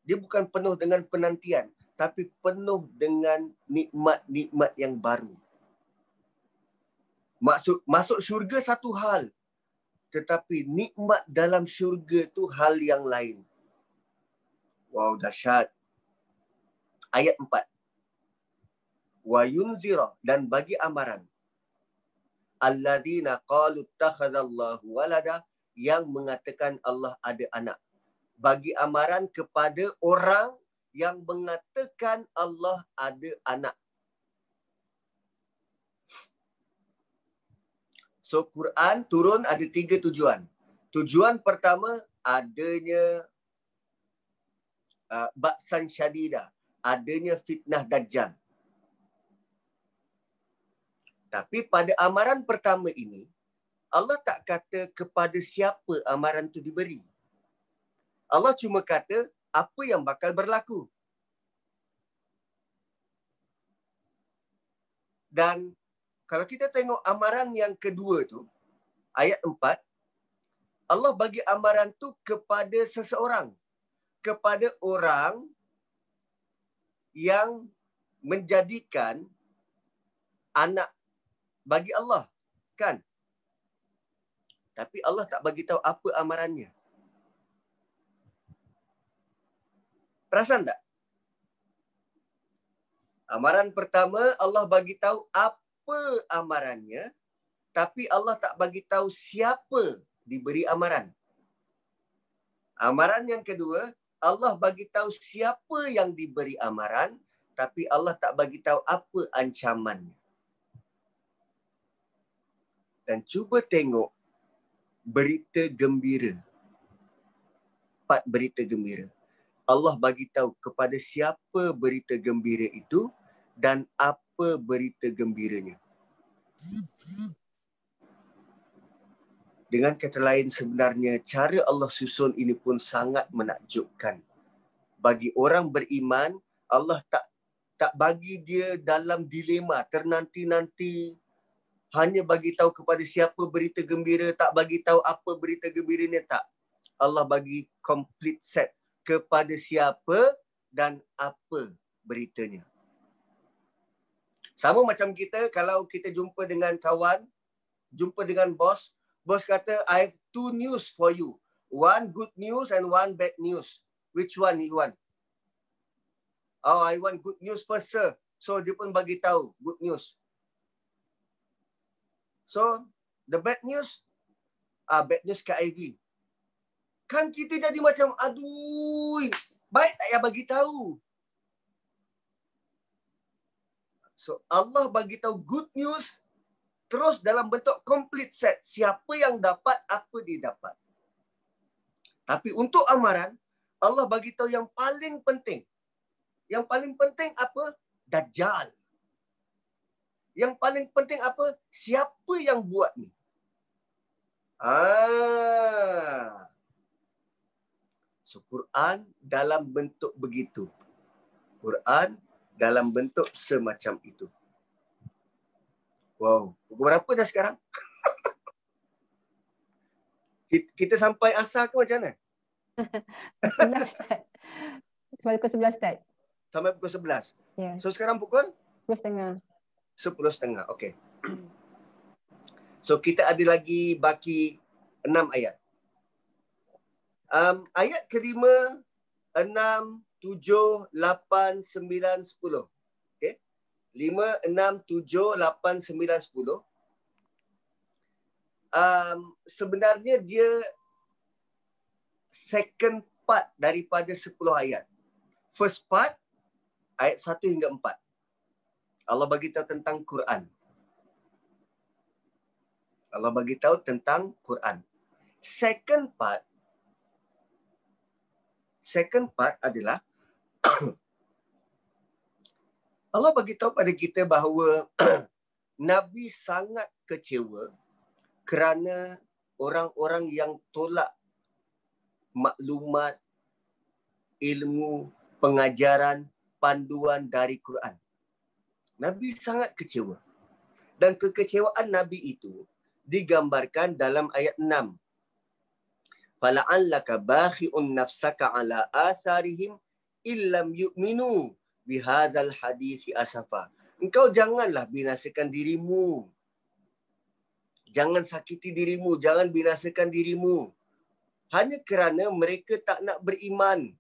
dia bukan penuh dengan penantian. tapi penuh dengan nikmat-nikmat yang baru. Masuk syurga satu hal, tetapi nikmat dalam syurga tu hal yang lain. Wow, dahsyat. Ayat 4. Wa yunzira, dan bagi amaran, alladhina qalu ittakhadallahu walada, yang mengatakan Allah ada anak. Bagi amaran kepada orang yang mengatakan Allah ada anak. So, Quran turun ada tiga tujuan. Tujuan pertama, adanya baksan syadidah, adanya fitnah dajjal. Tapi pada amaran pertama ini, Allah tak kata kepada siapa amaran itu diberi. Allah cuma kata apa yang bakal berlaku. Dan kalau kita tengok amaran yang kedua tu, ayat 4, Allah bagi amaran tu kepada seseorang. Kepada orang yang menjadikan anak bagi Allah. Kan? Tapi Allah tak bagi tahu apa amarannya. Perasan tak? Amaran pertama Allah bagi tahu apa amarannya, tapi Allah tak bagi tahu siapa diberi amaran. Amaran yang kedua, Allah bagi tahu siapa yang diberi amaran, tapi Allah tak bagi tahu apa ancamannya. Dan cuba tengok berita gembira. Empat berita gembira. Allah bagi tahu kepada siapa berita gembira itu dan apa berita gembiranya. Dengan kata lain, sebenarnya cara Allah susun ini pun sangat menakjubkan. Bagi orang beriman, Allah tak bagi dia dalam dilema ternanti-nanti. Hanya bagi tahu kepada siapa berita gembira, tak bagi tahu apa berita gembiranya, tak. Allah bagi complete set. Kepada siapa dan apa beritanya. Sama macam kita, kalau kita jumpa dengan kawan, jumpa dengan bos, bos kata, I have two news for you. One good news and one bad news. Which one you want? Oh, I want good news first, sir. So, dia pun bagi tahu good news. So, the bad news? Bad news Kak Ivy. Kan kita jadi macam, aduh, baik tak payah bagi tahu. So, Allah bagi tahu good news terus dalam bentuk complete set. Siapa yang dapat, apa dia dapat. Tapi untuk amaran, Allah bagi tahu yang paling penting. Yang paling penting apa? Dajjal. Yang paling penting apa? Siapa yang buat ni? So, Quran dalam bentuk begitu. Quran dalam bentuk semacam itu. Wow. Pukul berapa dah sekarang? Kita sampai asar ke macam mana? Sampai pukul 11, Ustaz. Sampai pukul 11? Yeah. So, sekarang pukul? 10.30. 10.30, okey. So, kita ada lagi baki 6 ayat. Ayat kelima, 5, 6, 7, 8, 9, 10. Okay. 5, 6, 7, 8, 9, 10. Sebenarnya dia second part daripada 10 ayat. First part, ayat 1 hingga 4. Allah bagi tahu tentang Quran. Allah bagi tahu tentang Quran. Second part adalah Allah bagi tahu pada kita bahawa Nabi sangat kecewa kerana orang-orang yang tolak maklumat, ilmu, pengajaran, panduan dari Quran. Nabi sangat kecewa. Dan kekecewaan Nabi itu digambarkan dalam ayat 6. فَلَعَلَّكَ بَاخِئٌ نَفْسَكَ عَلَىٰ آثَارِهِمْ إِلَّمْ يُؤْمِنُوا bihadal hadithi asafa. Engkau janganlah binasakan dirimu. Jangan sakiti dirimu, jangan binasakan dirimu. Hanya kerana mereka tak nak beriman.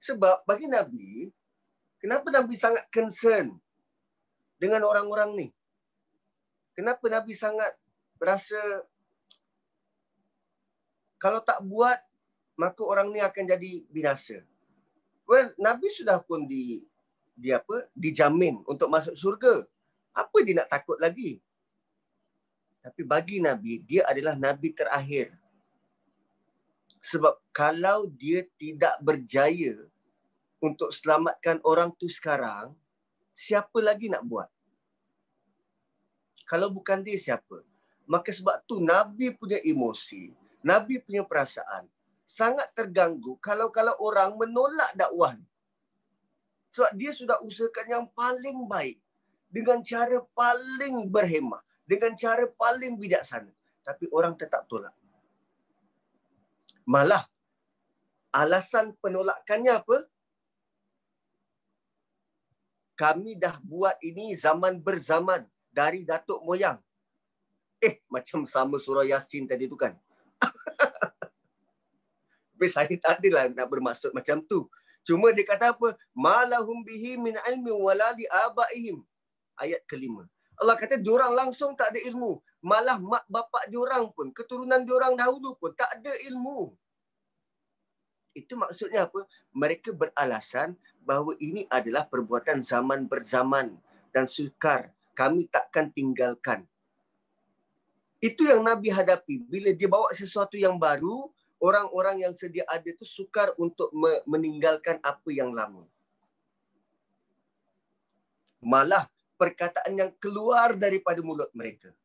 Sebab bagi Nabi, kenapa Nabi sangat concern dengan orang-orang ni? Kenapa Nabi sangat berasa kalau tak buat, maka orang ni akan jadi binasa? Well, Nabi sudah pun dijamin untuk masuk syurga. Apa dia nak takut lagi? Tapi bagi Nabi, dia adalah Nabi terakhir. Sebab kalau dia tidak berjaya untuk selamatkan orang tu sekarang, siapa lagi nak buat? Kalau bukan dia, siapa? Maka sebab tu Nabi punya emosi, Nabi punya perasaan sangat terganggu kalau orang menolak dakwah. Sebab dia sudah usahakan yang paling baik, dengan cara paling berhemah, dengan cara paling bijaksana, tapi orang tetap tolak. Malah alasan penolakannya apa? Kami dah buat ini zaman berzaman, dari datuk moyang. Macam sama surah Yasin tadi tu kan. Tapi saya tak adalah nak bermaksud macam tu. Cuma dia kata apa? Malahum bihi min ilmi wala li abaihim. Ayat kelima. Allah kata diorang langsung tak ada ilmu. Malah mak bapak diorang pun, keturunan diorang dahulu pun tak ada ilmu. Itu maksudnya apa? Mereka beralasan bahawa ini adalah perbuatan zaman berzaman dan sukar. Kami takkan tinggalkan. Itu yang Nabi hadapi. Bila dia bawa sesuatu yang baru, orang-orang yang sedia ada tu sukar untuk meninggalkan apa yang lama. Malah perkataan yang keluar daripada mulut mereka.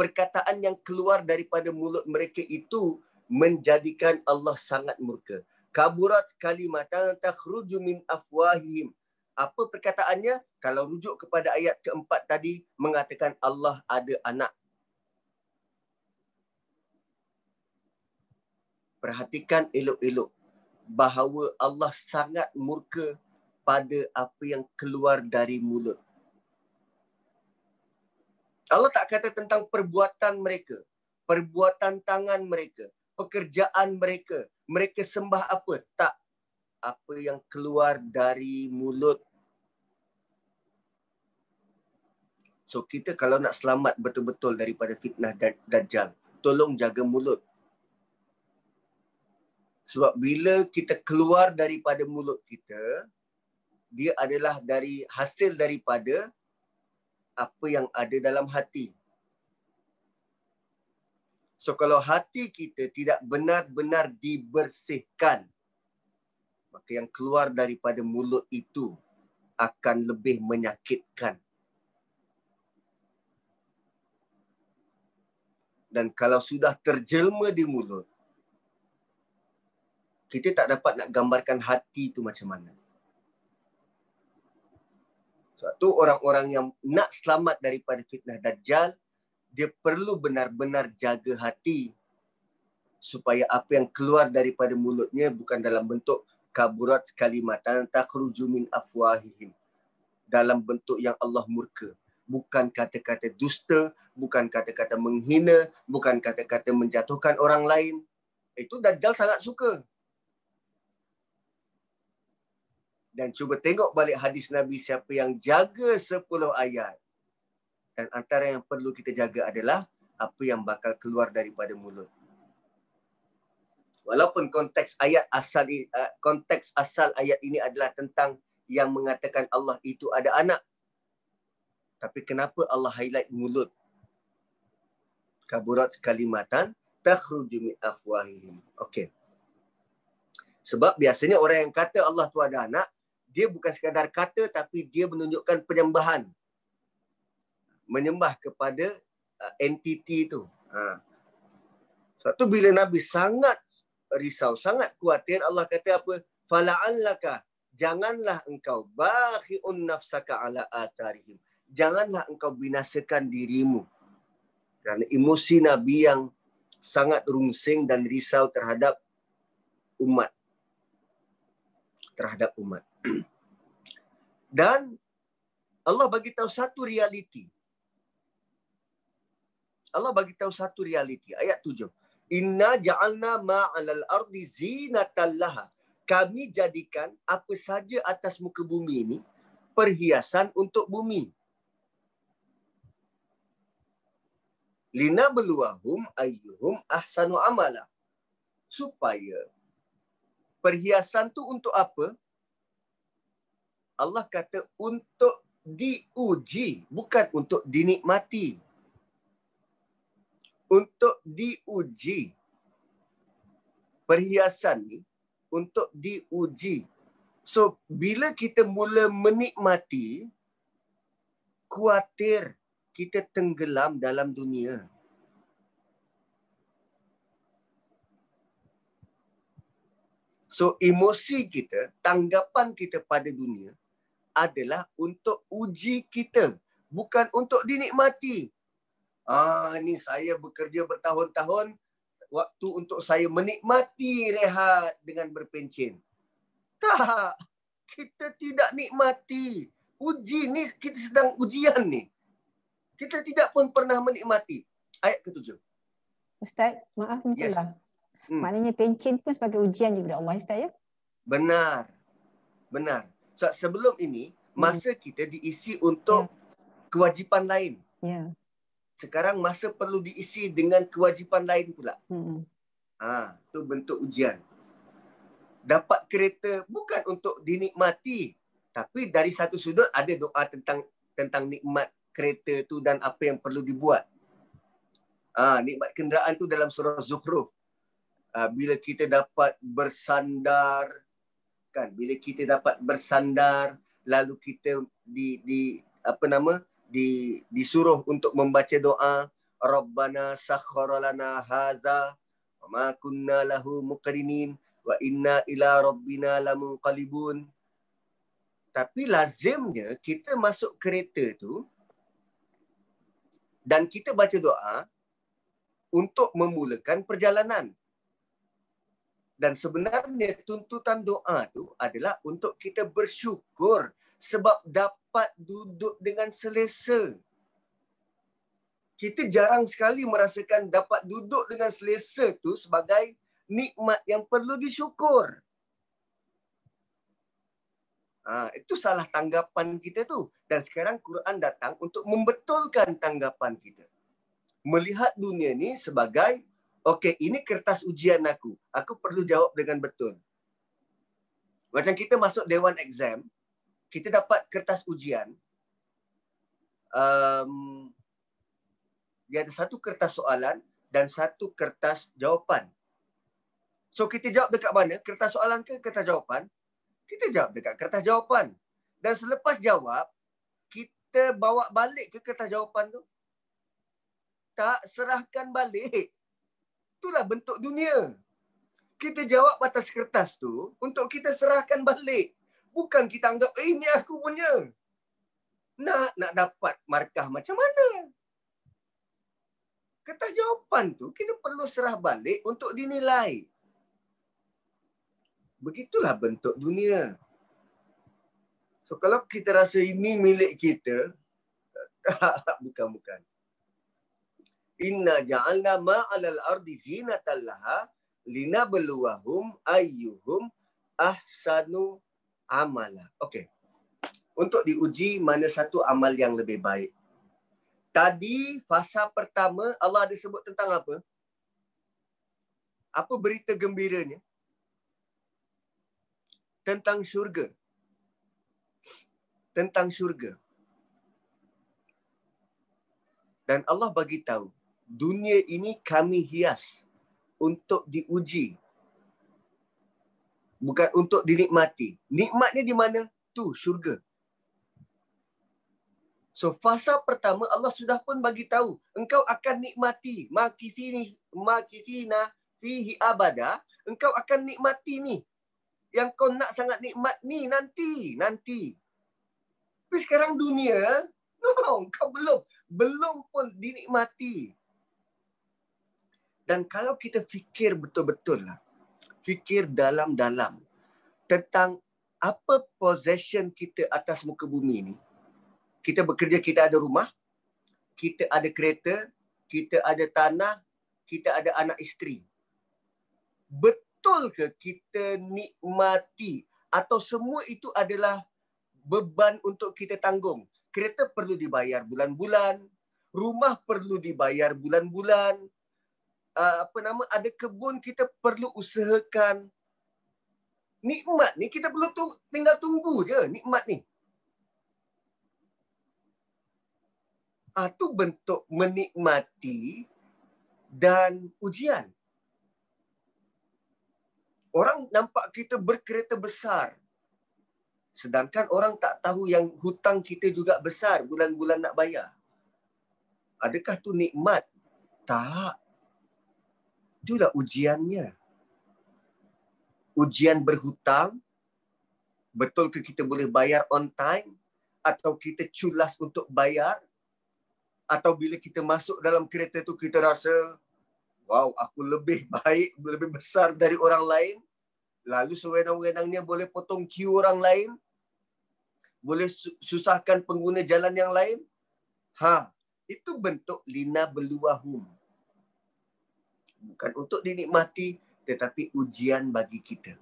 Perkataan yang keluar daripada mulut mereka itu menjadikan Allah sangat murka. Kaburat kalimatan takhruju min afwahihim. Apa perkataannya? Kalau rujuk kepada ayat keempat tadi, mengatakan Allah ada anak. Perhatikan elok-elok bahawa Allah sangat murka pada apa yang keluar dari mulut. Allah tak kata tentang perbuatan mereka, perbuatan tangan mereka, pekerjaan mereka, mereka sembah apa. Tak. Apa yang keluar dari mulut. So kita kalau nak selamat betul-betul daripada fitnah dajjal, tolong jaga mulut. Sebab bila kita keluar daripada mulut kita, dia adalah dari hasil daripada apa yang ada dalam hati. So kalau hati kita tidak benar-benar dibersihkan, maka yang keluar daripada mulut itu akan lebih menyakitkan. Dan kalau sudah terjelma di mulut, kita tak dapat nak gambarkan hati itu macam mana. Sebab tu orang-orang yang nak selamat daripada fitnah dajjal, dia perlu benar-benar jaga hati supaya apa yang keluar daripada mulutnya bukan dalam bentuk kaburat kalimatan takhruju min afwahihim, dalam bentuk yang Allah murka. Bukan kata-kata dusta, bukan kata-kata menghina, bukan kata-kata menjatuhkan orang lain. Itu dajjal sangat suka. Dan cuba tengok balik hadis Nabi, siapa yang jaga 10 ayat. Dan antara yang perlu kita jaga adalah apa yang bakal keluar daripada mulut. Walaupun konteks asal ayat ini adalah tentang yang mengatakan Allah itu ada anak. Tapi kenapa Allah highlight mulut? Kaburat kalimatan takhruju min afwahihim. Okey. Sebab biasanya orang yang kata Allah tu ada anak, dia bukan sekadar kata, tapi dia menunjukkan penyembahan. Menyembah kepada entiti itu. Sebab tu bila Nabi sangat risau, sangat khawatir, Allah kata apa? Fala'allaka, janganlah engkau bakhi'un nafsaka ala atharihim. Janganlah engkau binasakan dirimu. Kerana emosi Nabi yang sangat rungsing dan risau terhadap umat. terhadap umat. Dan Allah bagi tahu satu realiti. Allah bagi tahu satu realiti. Ayat 7. Inna ja'alna ma'alal ardi zinatan laha. Kami jadikan apa saja atas muka bumi ini perhiasan untuk bumi. Linabluwahum ayyuhum ahsanu amala. Supaya perhiasan tu untuk apa? Allah kata untuk diuji, bukan untuk dinikmati. Untuk diuji. Perhiasan ni untuk diuji. So, bila kita mula menikmati, khawatir kita tenggelam dalam dunia. So, emosi kita, tanggapan kita pada dunia adalah untuk uji kita. Bukan untuk dinikmati. Ni saya bekerja bertahun-tahun, waktu untuk saya menikmati rehat dengan berpencin. Tak, kita tidak nikmati. Uji ni, kita sedang ujian ni. Kita tidak pun pernah menikmati. Ayat ke-7. Ustaz, maaf minta lah. Maknanya pencin pun sebagai ujian daripada Allah, Ustaz ya? Benar. Benar. So, sebelum ini, masa kita diisi untuk kewajipan lain. Ya. Sekarang masa perlu diisi dengan kewajipan lain pula. Tu bentuk ujian. Dapat kereta bukan untuk dinikmati. Tapi dari satu sudut ada doa tentang nikmat kereta tu dan apa yang perlu dibuat. Nikmat kenderaan tu dalam surah Zukhruf. Bila kita dapat bersandar, kan? Bila kita dapat bersandar, lalu kita disuruh untuk membaca doa Rabbana sakhkhara lana hadza wa ma kunna lahu muqrinin wa inna ila rabbina lamunqalibun. Tapi lazimnya kita masuk kereta tu dan kita baca doa untuk memulakan perjalanan. Dan sebenarnya tuntutan doa tu adalah untuk kita bersyukur sebab dapat duduk dengan selesa. Kita jarang sekali merasakan dapat duduk dengan selesa tu sebagai nikmat yang perlu disyukur. Itu salah tanggapan kita tu. Dan sekarang Quran datang untuk membetulkan tanggapan kita. Melihat dunia ni sebagai, okey, ini kertas ujian aku. Aku perlu jawab dengan betul. Macam kita masuk dewan exam, kita dapat kertas ujian. Dia ada satu kertas soalan dan satu kertas jawapan. So, kita jawab dekat mana? Kertas soalan ke kertas jawapan? Kita jawab dekat kertas jawapan. Dan selepas jawab, kita bawa balik ke kertas jawapan tu. Tak, serahkan balik. Itulah bentuk dunia. Kita jawab atas kertas tu untuk kita serahkan balik. Bukan kita anggap, ini aku punya. Nak dapat markah macam mana? Kertas jawapan tu, kita perlu serah balik untuk dinilai. Begitulah bentuk dunia. So, kalau kita rasa ini milik kita, bukan. Inna ja'alna ma'alal ardi zinatan laha linabluwahum ayyuhum ahsanu amala. Okey. Untuk diuji mana satu amal yang lebih baik. Tadi fasa pertama Allah ada sebut tentang apa? Apa berita gembiranya? Tentang syurga. Tentang syurga. Dan Allah bagi tahu, dunia ini kami hias untuk diuji. Bukan untuk dinikmati. Nikmatnya di mana? Tu, syurga. So, fasa pertama Allah sudah pun bagi tahu. Engkau akan nikmati. Makisina fihi abada. Engkau akan nikmati ni. Yang kau nak sangat nikmat ni nanti. Tapi sekarang dunia, no, kau belum. Belum pun dinikmati. Dan kalau kita fikir betul-betul lah. Fikir dalam-dalam tentang apa possession kita atas muka bumi ni. Kita bekerja, kita ada rumah, kita ada kereta, kita ada tanah, kita ada anak isteri. Betul ke kita nikmati atau semua itu adalah beban untuk kita tanggung? Kereta perlu dibayar bulan-bulan, rumah perlu dibayar bulan-bulan, ada kebun kita perlu usahakan. Nikmat ni kita perlu tinggal tunggu je, nikmat ni. Itu bentuk menikmati dan ujian. Orang nampak kita berkereta besar, sedangkan orang tak tahu yang hutang kita juga besar, bulan-bulan nak bayar. Adakah tu nikmat? Tak. Itulah ujiannya. Ujian berhutang, betul ke kita boleh bayar on time? Atau kita culas untuk bayar? Atau bila kita masuk dalam kereta tu kita rasa, wow, aku lebih baik, lebih besar dari orang lain. Lalu sewenang-wenangnya boleh potong queue orang lain. Boleh susahkan pengguna jalan yang lain. Itu bentuk lina beluahum. Bukan untuk dinikmati, tetapi ujian bagi kita.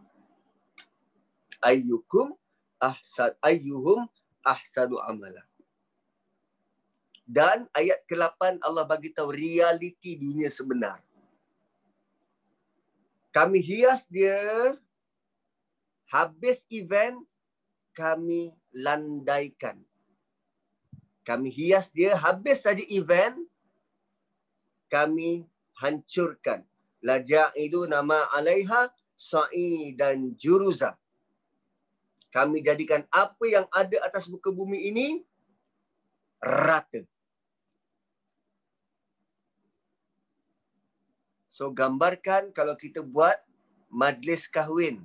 Ayyuhum ahsanu amala. Dan ayat ke-8 Allah bagi tahu realiti dunia sebenar. Kami hias dia, habis event kami landaikan. Kami hias dia, habis saja event, kami hancurkan. Laja'idu nama alaiha sa'idan juruza. Kami jadikan apa yang ada atas muka bumi ini rata. So gambarkan kalau kita buat majlis kahwin,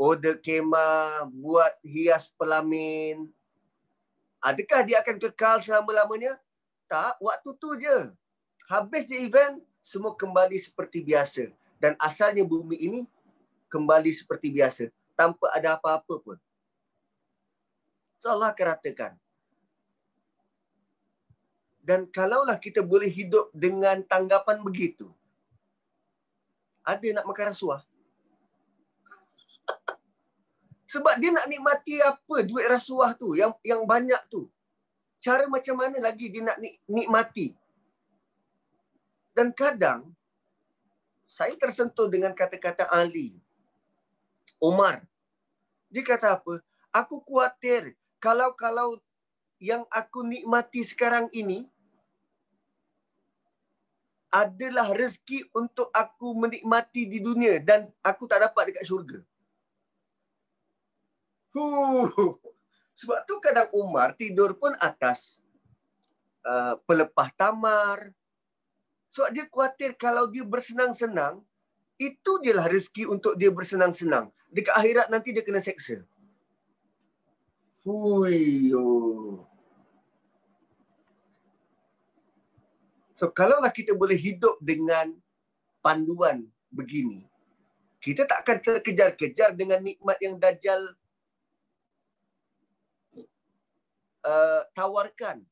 order kemah, buat hias pelamin, adakah dia akan kekal selama-lamanya? Tak, waktu tu je. Habis je event, semua kembali seperti biasa. Dan asalnya bumi ini kembali seperti biasa, tanpa ada apa-apa pun. So Allah akan ratakan. Dan kalaulah kita boleh hidup dengan tanggapan begitu, ada nak makan rasuah? Sebab dia nak nikmati apa duit rasuah tu, yang banyak tu. Cara macam mana lagi dia nak nikmati? Dan kadang, saya tersentuh dengan kata-kata Ali, Omar. Dia kata apa? Aku khawatir kalau yang aku nikmati sekarang ini adalah rezeki untuk aku menikmati di dunia dan aku tak dapat dekat syurga. Sebab tu kadang Umar tidur pun atas pelepah tamar. Sebab dia khawatir kalau dia bersenang-senang, itu je lah rezeki untuk dia bersenang-senang. Dekat akhirat nanti dia kena seksa. So kalaulah kita boleh hidup dengan panduan begini, kita tak akan terkejar-kejar dengan nikmat yang dajjal tawarkan.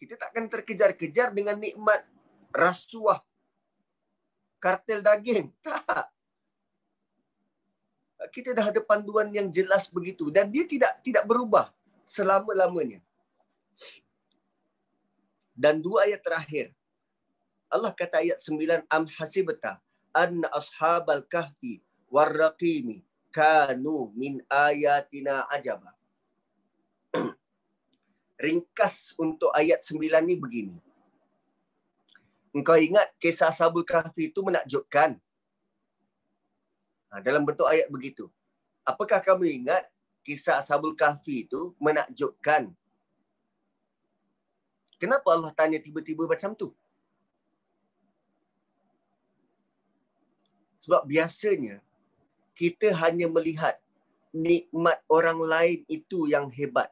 Kita tak akan terkejar-kejar dengan nikmat rasuah, kartel daging. Tak. Kita dah ada panduan yang jelas begitu. Dan dia tidak berubah selama-lamanya. Dan dua ayat terakhir. Allah kata ayat 9, Am hasibta anna ashabal kahfi warraqimi kanu min ayatina ajabah. Ringkas untuk ayat 9 ni begini. Engkau ingat kisah Ashabul Kahfi itu menakjubkan? Dalam bentuk ayat begitu. Apakah kamu ingat kisah Ashabul Kahfi itu menakjubkan? Kenapa Allah tanya tiba-tiba macam tu? Sebab biasanya kita hanya melihat nikmat orang lain itu yang hebat.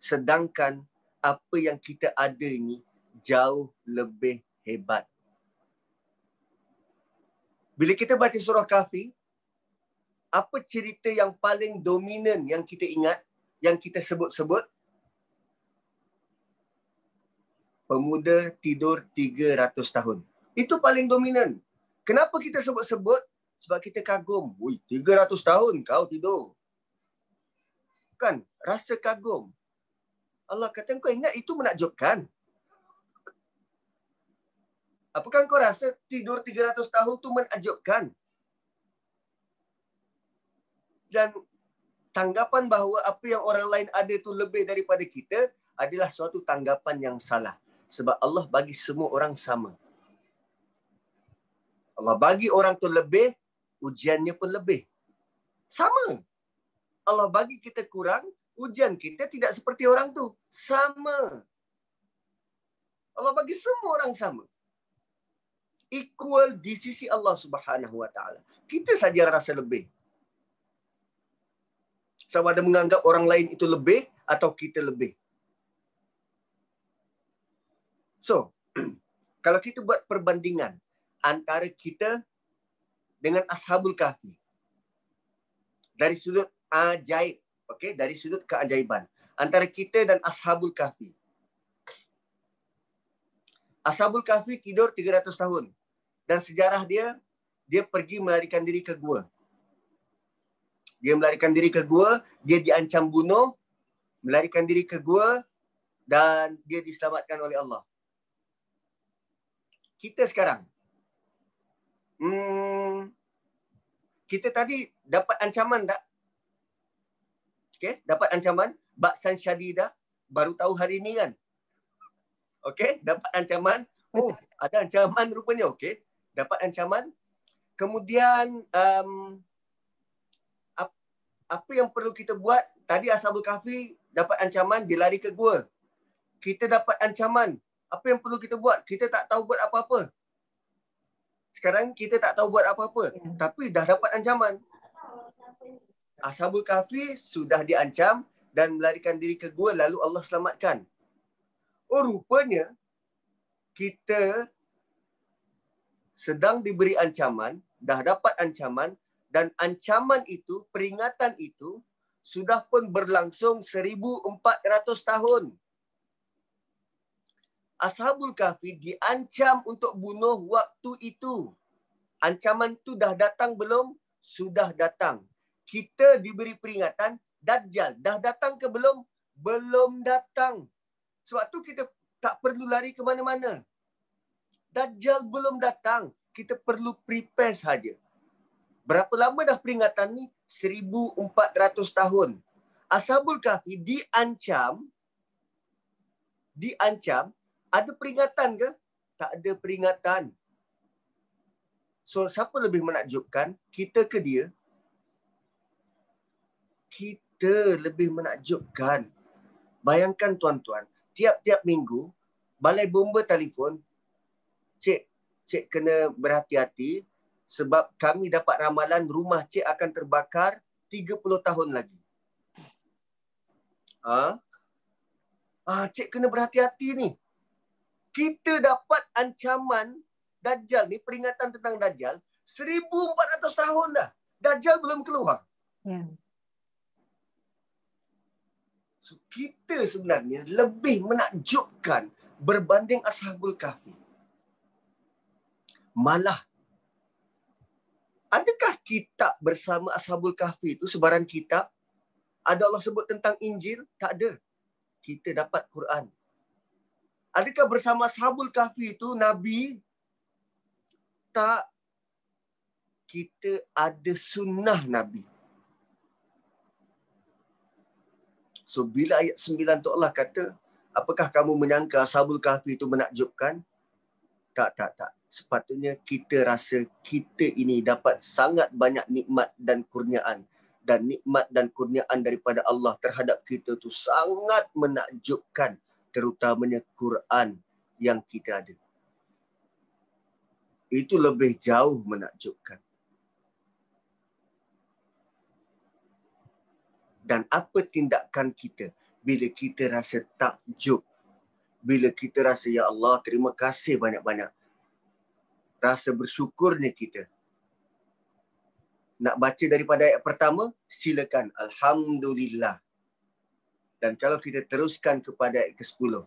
Sedangkan apa yang kita ada ni jauh lebih hebat. Bila kita baca surah Kahfi, apa cerita yang paling dominan yang kita ingat, yang kita sebut-sebut? Pemuda tidur 300 tahun. Itu paling dominan. Kenapa kita sebut-sebut? Sebab kita kagum. Wih, 300 tahun kau tidur. Kan? Rasa kagum. Allah kata, kau ingat itu menakjubkan. Apakah kau rasa tidur 300 tahun tu menakjubkan? Dan tanggapan bahawa apa yang orang lain ada tu lebih daripada kita adalah suatu tanggapan yang salah. Sebab Allah bagi semua orang sama. Allah bagi orang tu lebih, ujiannya pun lebih. Sama. Allah bagi kita kurang, ujian kita tidak seperti orang tu. Sama. Allah bagi semua orang sama. Equal di sisi Allah Subhanahu Wa Taala. Kita saja rasa lebih. Sama ada menganggap orang lain itu lebih atau kita lebih. So, kalau kita buat perbandingan antara kita dengan Ashabul Kahfi dari sudut ajaib, okey, dari sudut keajaiban, antara kita dan Ashabul Kahfi. Ashabul Kahfi tidur 300 tahun dan sejarah dia pergi melarikan diri ke gua. Dia melarikan diri ke gua, dia diancam bunuh, melarikan diri ke gua dan dia diselamatkan oleh Allah. Kita sekarang, kita tadi dapat ancaman tak? Okay, dapat ancaman, ba'san syadidah, baru tahu hari ni kan? Okay, dapat ancaman, oh ada ancaman rupanya, okay. Dapat ancaman, kemudian... apa yang perlu kita buat? Tadi Ashabul Kahfi dapat ancaman, dia lari ke gua. Kita dapat ancaman. Apa yang perlu kita buat? Kita tak tahu buat apa-apa. Sekarang kita tak tahu buat apa-apa. Tapi dah dapat ancaman. Ashabul Kahfi sudah diancam dan melarikan diri ke gua lalu Allah selamatkan. Oh, rupanya kita sedang diberi ancaman, dah dapat ancaman, dan ancaman itu, peringatan itu, sudah pun berlangsung 1400 tahun. Ashabul Kahfi diancam untuk bunuh waktu itu. Ancaman itu dah datang belum? Sudah datang. Kita diberi peringatan, Dajjal dah datang ke belum? Belum datang. Sebab tu kita tak perlu lari ke mana-mana. Dajjal belum datang. Kita perlu prepare sahaja. Berapa lama dah peringatan ni? 1400 tahun. Ashabul Kahfi diancam, ada peringatan ke? Tak ada peringatan. So, siapa lebih menakjubkan? Kita ke dia? Kita lebih menakjubkan. Bayangkan tuan-tuan, tiap-tiap minggu, balai bomba telefon, cik kena berhati-hati, sebab kami dapat ramalan rumah cik akan terbakar 30 tahun lagi. Cik kena berhati-hati ni. Kita dapat ancaman Dajjal ni, peringatan tentang Dajjal, 1400 tahun dah. Dajjal belum keluar. Ya. So, kita sebenarnya lebih menakjubkan berbanding Ashabul Kahfi. Malah, adakah kitab bersama Ashabul Kahfi itu sebarang kitab? Ada Allah sebut tentang Injil? Tak ada. Kita dapat Quran. Adakah bersama Ashabul Kahfi itu Nabi? Tak. Kita ada sunnah Nabi. So, bila ayat 9 tu Allah kata, apakah kamu menyangka Ashabul Kahfi itu menakjubkan? Tak. Sepatutnya kita rasa kita ini dapat sangat banyak nikmat dan kurniaan. Dan nikmat dan kurniaan daripada Allah terhadap kita tu sangat menakjubkan. Terutamanya Quran yang kita ada. Itu lebih jauh menakjubkan. Dan apa tindakan kita bila kita rasa takjub? Bila kita rasa, ya Allah, terima kasih banyak-banyak. Rasa bersyukurnya kita. Nak baca daripada ayat pertama, silakan. Alhamdulillah. Dan kalau kita teruskan kepada ayat ke-10.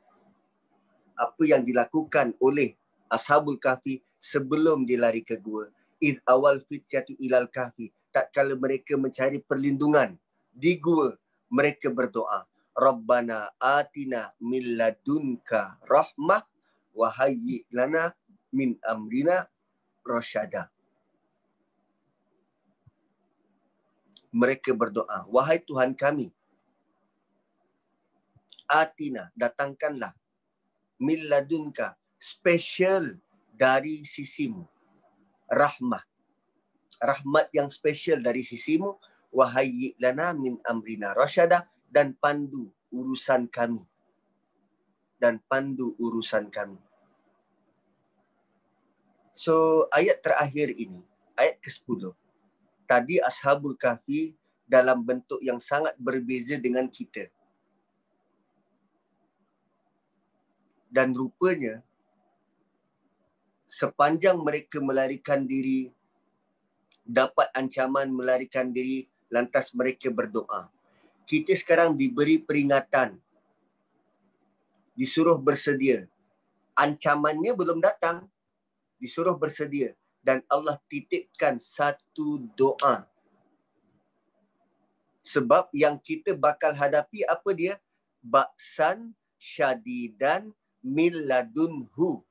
Apa yang dilakukan oleh Ashabul Kahfi sebelum dilari ke gua. Id awal fityatu ilal kahfi. Tatkala mereka mencari perlindungan di gua, mereka berdoa. Rabbana atina min ladunka rahmah wa hayyi lana min amrina rasyada. Mereka berdoa, wahai Tuhan kami, atina, datangkanlah, min ladunka, special dari sisimu, rahmah, rahmat yang special dari sisimu, wahai lana min amrina rasyada, dan pandu urusan kami, dan pandu urusan kami. So ayat terakhir ini, ayat ke-10. Tadi Ashabul Kahfi dalam bentuk yang sangat berbeza dengan kita. Dan rupanya, sepanjang mereka melarikan diri, dapat ancaman melarikan diri, lantas mereka berdoa. Kita sekarang diberi peringatan, disuruh bersedia. Ancamannya belum datang, disuruh bersedia. Dan Allah titipkan satu doa. Sebab yang kita bakal hadapi apa dia? Baksan syadidan min ladunhu.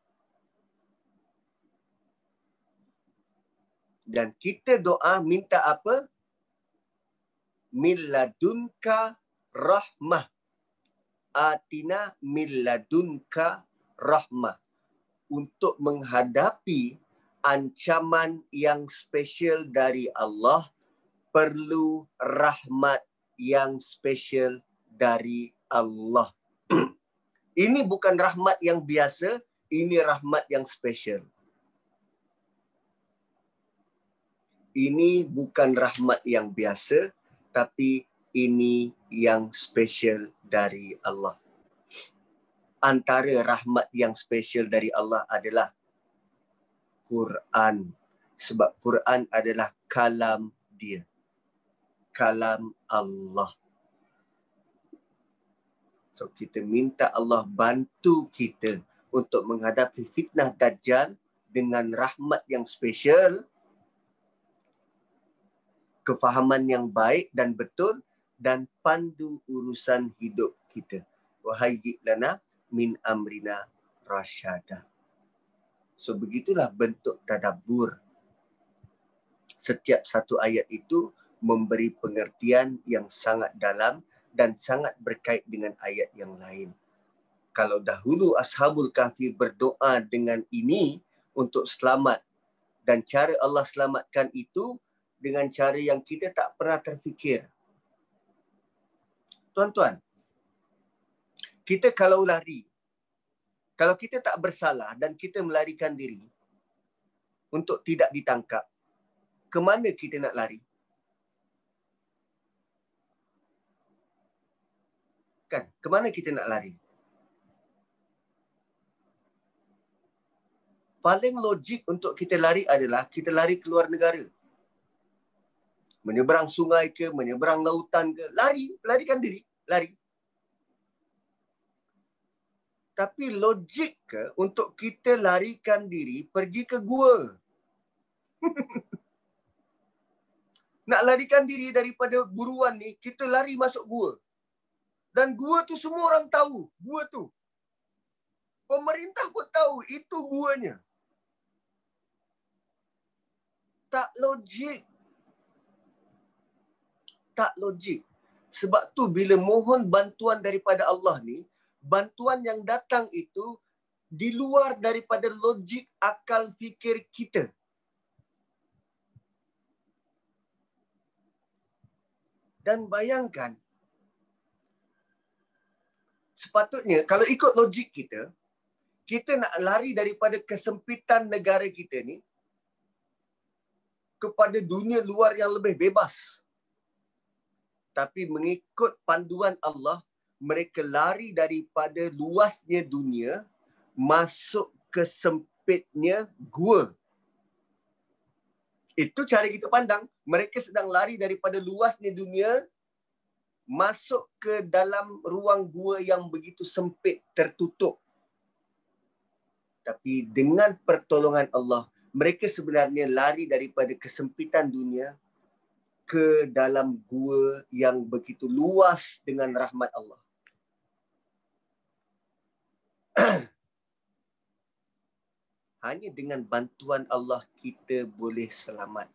Dan kita doa minta apa? Min ladunka rahmah. Atina min ladunka rahmah. Untuk menghadapi ancaman yang special dari Allah, perlu rahmat yang special dari Allah. Ini bukan rahmat yang biasa, ini rahmat yang special. Ini bukan rahmat yang biasa, tapi ini yang special dari Allah. Antara rahmat yang special dari Allah adalah Quran. Sebab Quran adalah kalam dia. Kalam Allah. So kita minta Allah bantu kita untuk menghadapi fitnah dajjal dengan rahmat yang special, kefahaman yang baik dan betul, dan pandu urusan hidup kita. Wahayyi lana min amrina rasyada. So begitulah bentuk tadabbur. Setiap satu ayat itu memberi pengertian yang sangat dalam dan sangat berkait dengan ayat yang lain. Kalau dahulu Ashabul Kahfi berdoa dengan ini untuk selamat, dan cara Allah selamatkan itu dengan cara yang kita tak pernah terfikir. Tuan-tuan, kita kalau lari, kalau kita tak bersalah dan kita melarikan diri untuk tidak ditangkap, ke mana kita nak lari? Kan? Ke mana kita nak lari? Paling logik untuk kita lari adalah kita lari keluar negara. Menyeberang sungai ke, menyeberang lautan ke, lari, larikan diri, lari. Tapi logik ke untuk kita larikan diri pergi ke gua? Nak larikan diri daripada buruan ni, kita lari masuk gua. Dan gua tu semua orang tahu, gua tu. Pemerintah pun tahu itu guanya. Tak logik. Tak logik. Sebab tu bila mohon bantuan daripada Allah ni, bantuan yang datang itu di luar daripada logik akal fikir kita. Dan bayangkan, sepatutnya kalau ikut logik kita, kita nak lari daripada kesempitan negara kita ni kepada dunia luar yang lebih bebas. Tapi mengikut panduan Allah, mereka lari daripada luasnya dunia masuk ke sempitnya gua. Itu cara kita pandang. Mereka sedang lari daripada luasnya dunia masuk ke dalam ruang gua yang begitu sempit, tertutup. Tapi dengan pertolongan Allah, mereka sebenarnya lari daripada kesempitan dunia ke dalam gua yang begitu luas dengan rahmat Allah. Hanya dengan bantuan Allah kita boleh selamat.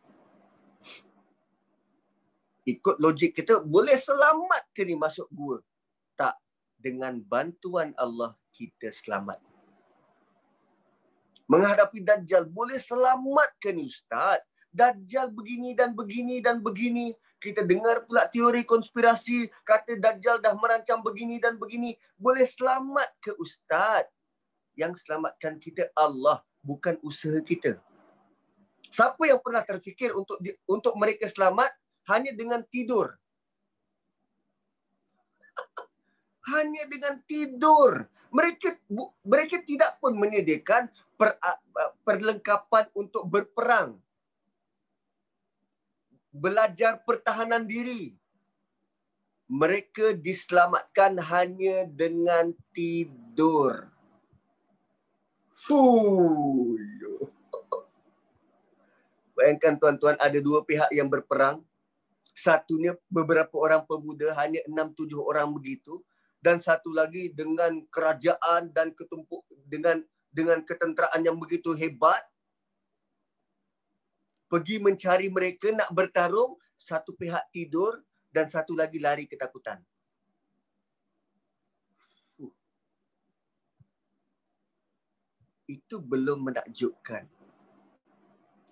Ikut logik kita, boleh selamat ke ni masuk gua? Tak. Dengan bantuan Allah, kita selamat. Menghadapi Dajjal, boleh selamat ke ni Ustaz? Dajjal begini dan begini dan begini. Kita dengar pula teori konspirasi, kata Dajjal dah merancang begini dan begini. Boleh selamat ke Ustaz? Yang selamatkan kita Allah, bukan usaha kita. Siapa yang pernah terfikir untuk mereka selamat? Hanya dengan tidur. Hanya dengan tidur. Mereka tidak pun menyediakan perlengkapan untuk berperang. Belajar pertahanan diri. Mereka diselamatkan hanya dengan tidur. Fuh. Bayangkan tuan-tuan, ada dua pihak yang berperang. Satunya beberapa orang pemuda, hanya 6-7 orang begitu, dan satu lagi dengan kerajaan dan ketumpuk dengan ketenteraan yang begitu hebat. Pergi mencari mereka nak bertarung, satu pihak tidur dan satu lagi lari ketakutan. Itu belum menakjubkan.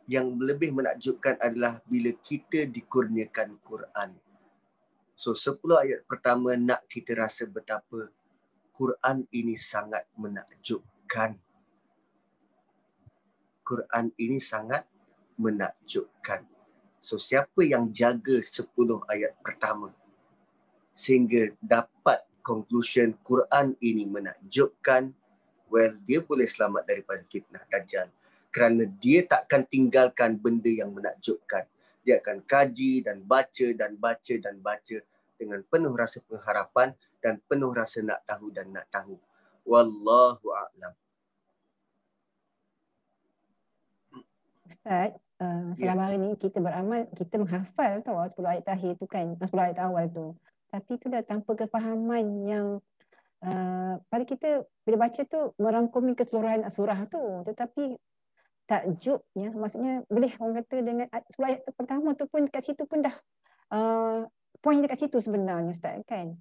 Yang lebih menakjubkan adalah bila kita dikurniakan Quran. So, 10 ayat pertama nak kita rasa betapa Quran ini sangat menakjubkan. Quran ini sangat menakjubkan. So, siapa yang jaga 10 ayat pertama sehingga dapat conclusion Quran ini menakjubkan, well, dia boleh selamat daripada fitnah Dajjal. Kerana dia takkan tinggalkan benda yang menakjubkan. Dia akan kaji dan baca dan baca dan baca dengan penuh rasa pengharapan dan penuh rasa nak tahu dan nak tahu. Wallahu a'lam. Ustaz, selama hari ni kita beramal, kita menghafal tau 10 ayat terakhir tu kan, 10 ayat awal tu. Tapi tu dah tanpa kefahaman yang pada kita bila baca tu merangkumi keseluruhan surah tu. Tetapi takjubnya, maksudnya boleh orang kata dengan 10 ayat pertama tu pun kat situ pun dah poin dekat situ sebenarnya Ustaz kan.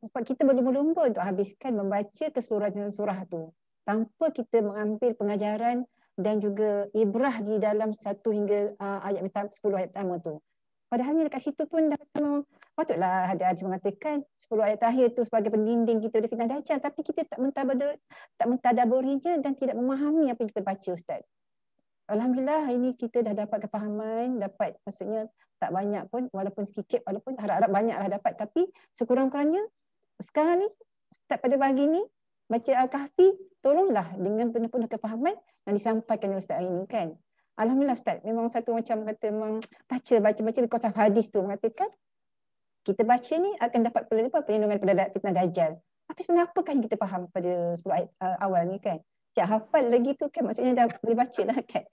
Sebab kita berlumba-lumba untuk habiskan membaca keseluruhan surah tu tanpa kita mengambil pengajaran dan juga ibrah di dalam 10 ayat pertama tu. Padahalnya dekat situ pun dah patutlah ada mengatakan 10 ayat terakhir tu sebagai pendinding kita dari fitnah Dajjal, tapi kita tak mentadaburinya dan tidak memahami apa yang kita baca Ustaz. Alhamdulillah ini kita dah dapat kefahaman, dapat maksudnya tak banyak pun, walaupun sikit, walaupun harap-harap banyaklah dapat, tapi sekurang-kurangnya sekarang ni start pada pagi ni baca Al-Kahfi, tolonglah dengan penuh-penuh kefahaman yang disampaikan oleh Ustaz hari ini kan. Alhamdulillah Ustaz, memang satu macam kata baca konsep hadis tu mengatakan kita baca ni akan dapat perlindungan daripada fitnah Dajjal. Tapi sebenarnya apakah yang kita faham pada 10 ayat awal ni kan? Tiap hafal lagi tu kan, maksudnya dah boleh baca lah kan.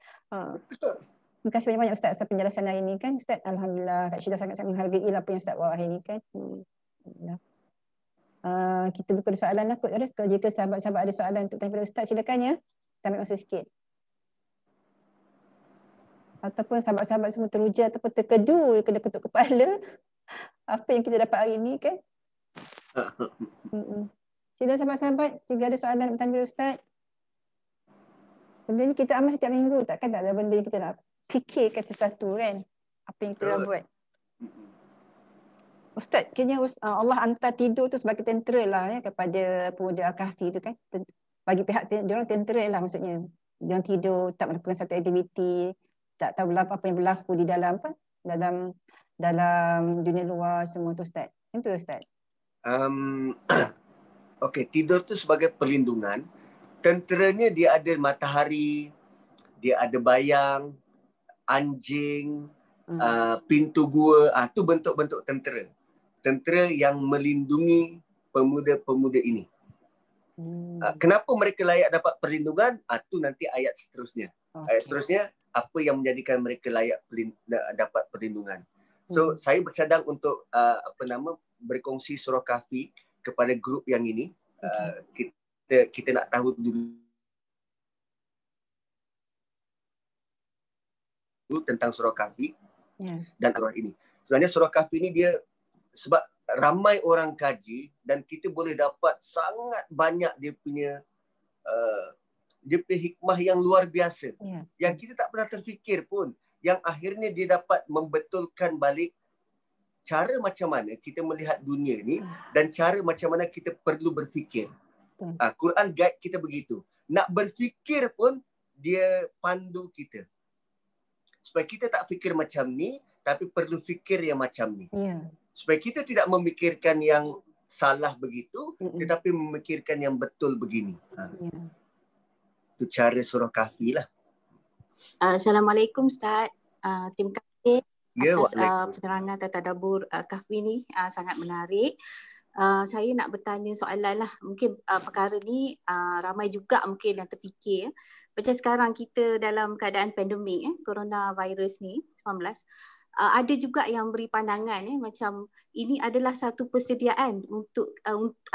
Terima kasih banyak-banyak Ustaz atas penjelasan hari ni kan. Ustaz, Alhamdulillah Kak Syida sangat-sangat menghargai lah apa yang Ustaz buat hari ni kan. Kita buka soalan lah kot. Jika sahabat-sahabat ada soalan untuk tanya pada Ustaz, silakan ya. Kita ambil masa sikit. Ataupun sahabat-sahabat semua teruja ataupun terkedu, kena ketuk kepala apa yang kita dapat hari ni kan. Sila sahabat-sahabat, jika ada soalan nak tanya Ustaz. Benda ni kita amal setiap minggu, takkan tak ada benda yang kita nak fikirkan sesuatu kan, apa yang kita nak buat. Ustaz, kena Allah hantar tidur tu sebagai tentera lah ya, kepada pemuda Al-Kahfi tu kan. Bagi pihak diorang tentera lah maksudnya. Diorang tidur, tak melakukan satu aktiviti, tak tahu apa yang berlaku di dalam dalam dunia luar semua tu Ustaz. Itu Ustaz. Okey, tidur tu sebagai perlindungan. Tenteranya dia ada matahari, dia ada bayang, anjing, pintu gua, tu bentuk-bentuk tentera. Tentera yang melindungi pemuda-pemuda ini. Kenapa mereka layak dapat perlindungan? Tu nanti ayat seterusnya. Okay. Ayat seterusnya, apa yang menjadikan mereka layak dapat perlindungan. So, saya bercadang untuk berkongsi Surah Kahfi kepada grup yang ini. Okay. Kita nak tahu dulu tentang Surah Kahfi dan surah ini. Sebenarnya Surah Kahfi ini dia sebab ramai orang kaji dan kita boleh dapat sangat banyak dia punya hikmah yang luar biasa yang kita tak pernah terfikir pun, yang akhirnya dia dapat membetulkan balik cara macam mana kita melihat dunia ni dan cara macam mana kita perlu berfikir. Quran guide kita begitu. Nak berfikir pun dia pandu kita. Supaya kita tak fikir macam ni, tapi perlu fikir yang macam ni. Supaya kita tidak memikirkan yang salah begitu, tetapi memikirkan yang betul begini. Itu cara Surah Kahfi lah. Assalamualaikum Ustaz. Terima kasih atas penerangan Tadabbur Kahfi ni. Sangat menarik. Saya nak bertanya soalan lah. Mungkin perkara ni ramai juga mungkin yang terfikir. Macam sekarang kita dalam keadaan pandemik, coronavirus ni, 19. Ada juga yang beri pandangan macam ini adalah satu persediaan untuk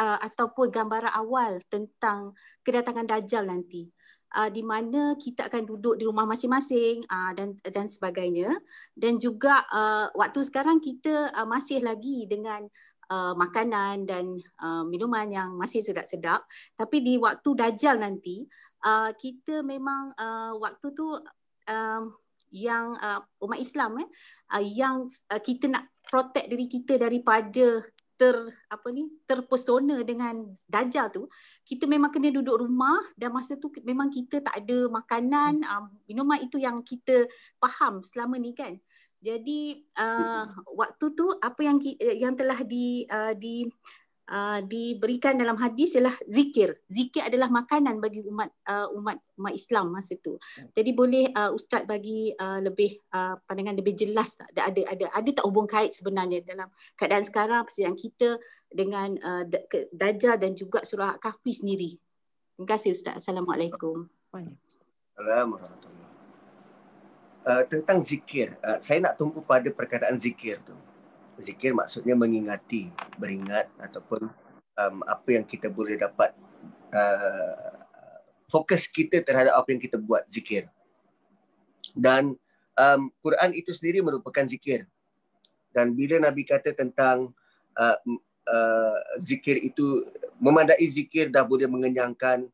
ataupun gambaran awal tentang kedatangan Dajjal nanti. Di mana kita akan duduk di rumah masing-masing dan sebagainya. Dan juga waktu sekarang kita masih lagi dengan makanan dan minuman yang masih sedap-sedap, tapi di waktu Dajjal nanti kita memang waktu tu yang umat Islam yang kita nak protect diri kita daripada terpesona dengan Dajjal tu, kita memang kena duduk rumah dan masa tu memang kita tak ada makanan, minuman itu yang kita faham selama ni kan. Jadi waktu tu apa yang telah diberikan dalam hadis ialah zikir. Zikir adalah makanan bagi umat Islam masa tu. Jadi boleh Ustaz bagi lebih pandangan lebih jelas tak? Ada tak hubung kait sebenarnya dalam keadaan sekarang persediaan kita dengan Dajjal dan juga Surah Kahfi sendiri? Terima kasih Ustaz. Assalamualaikum. Waalaikumsalam. Tentang zikir, saya nak tumpu pada perkataan zikir tu. Zikir maksudnya mengingati, beringat ataupun apa yang kita boleh dapat, fokus kita terhadap apa yang kita buat, zikir. Dan Quran itu sendiri merupakan zikir. Dan bila Nabi kata tentang zikir itu, memandai zikir dah boleh mengenyangkan,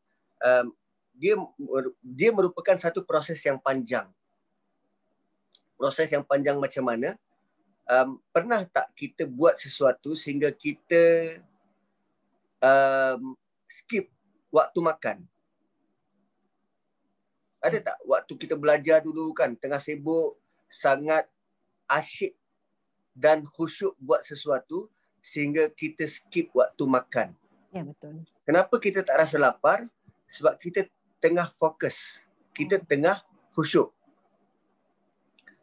dia merupakan satu proses yang panjang. Proses yang panjang macam mana? Pernah tak kita buat sesuatu sehingga kita skip waktu makan? Ada tak? Waktu kita belajar dulu kan, tengah sibuk, sangat asyik dan khusyuk buat sesuatu sehingga kita skip waktu makan. Ya, betul. Kenapa kita tak rasa lapar? Sebab kita tengah fokus. Kita tengah khusyuk.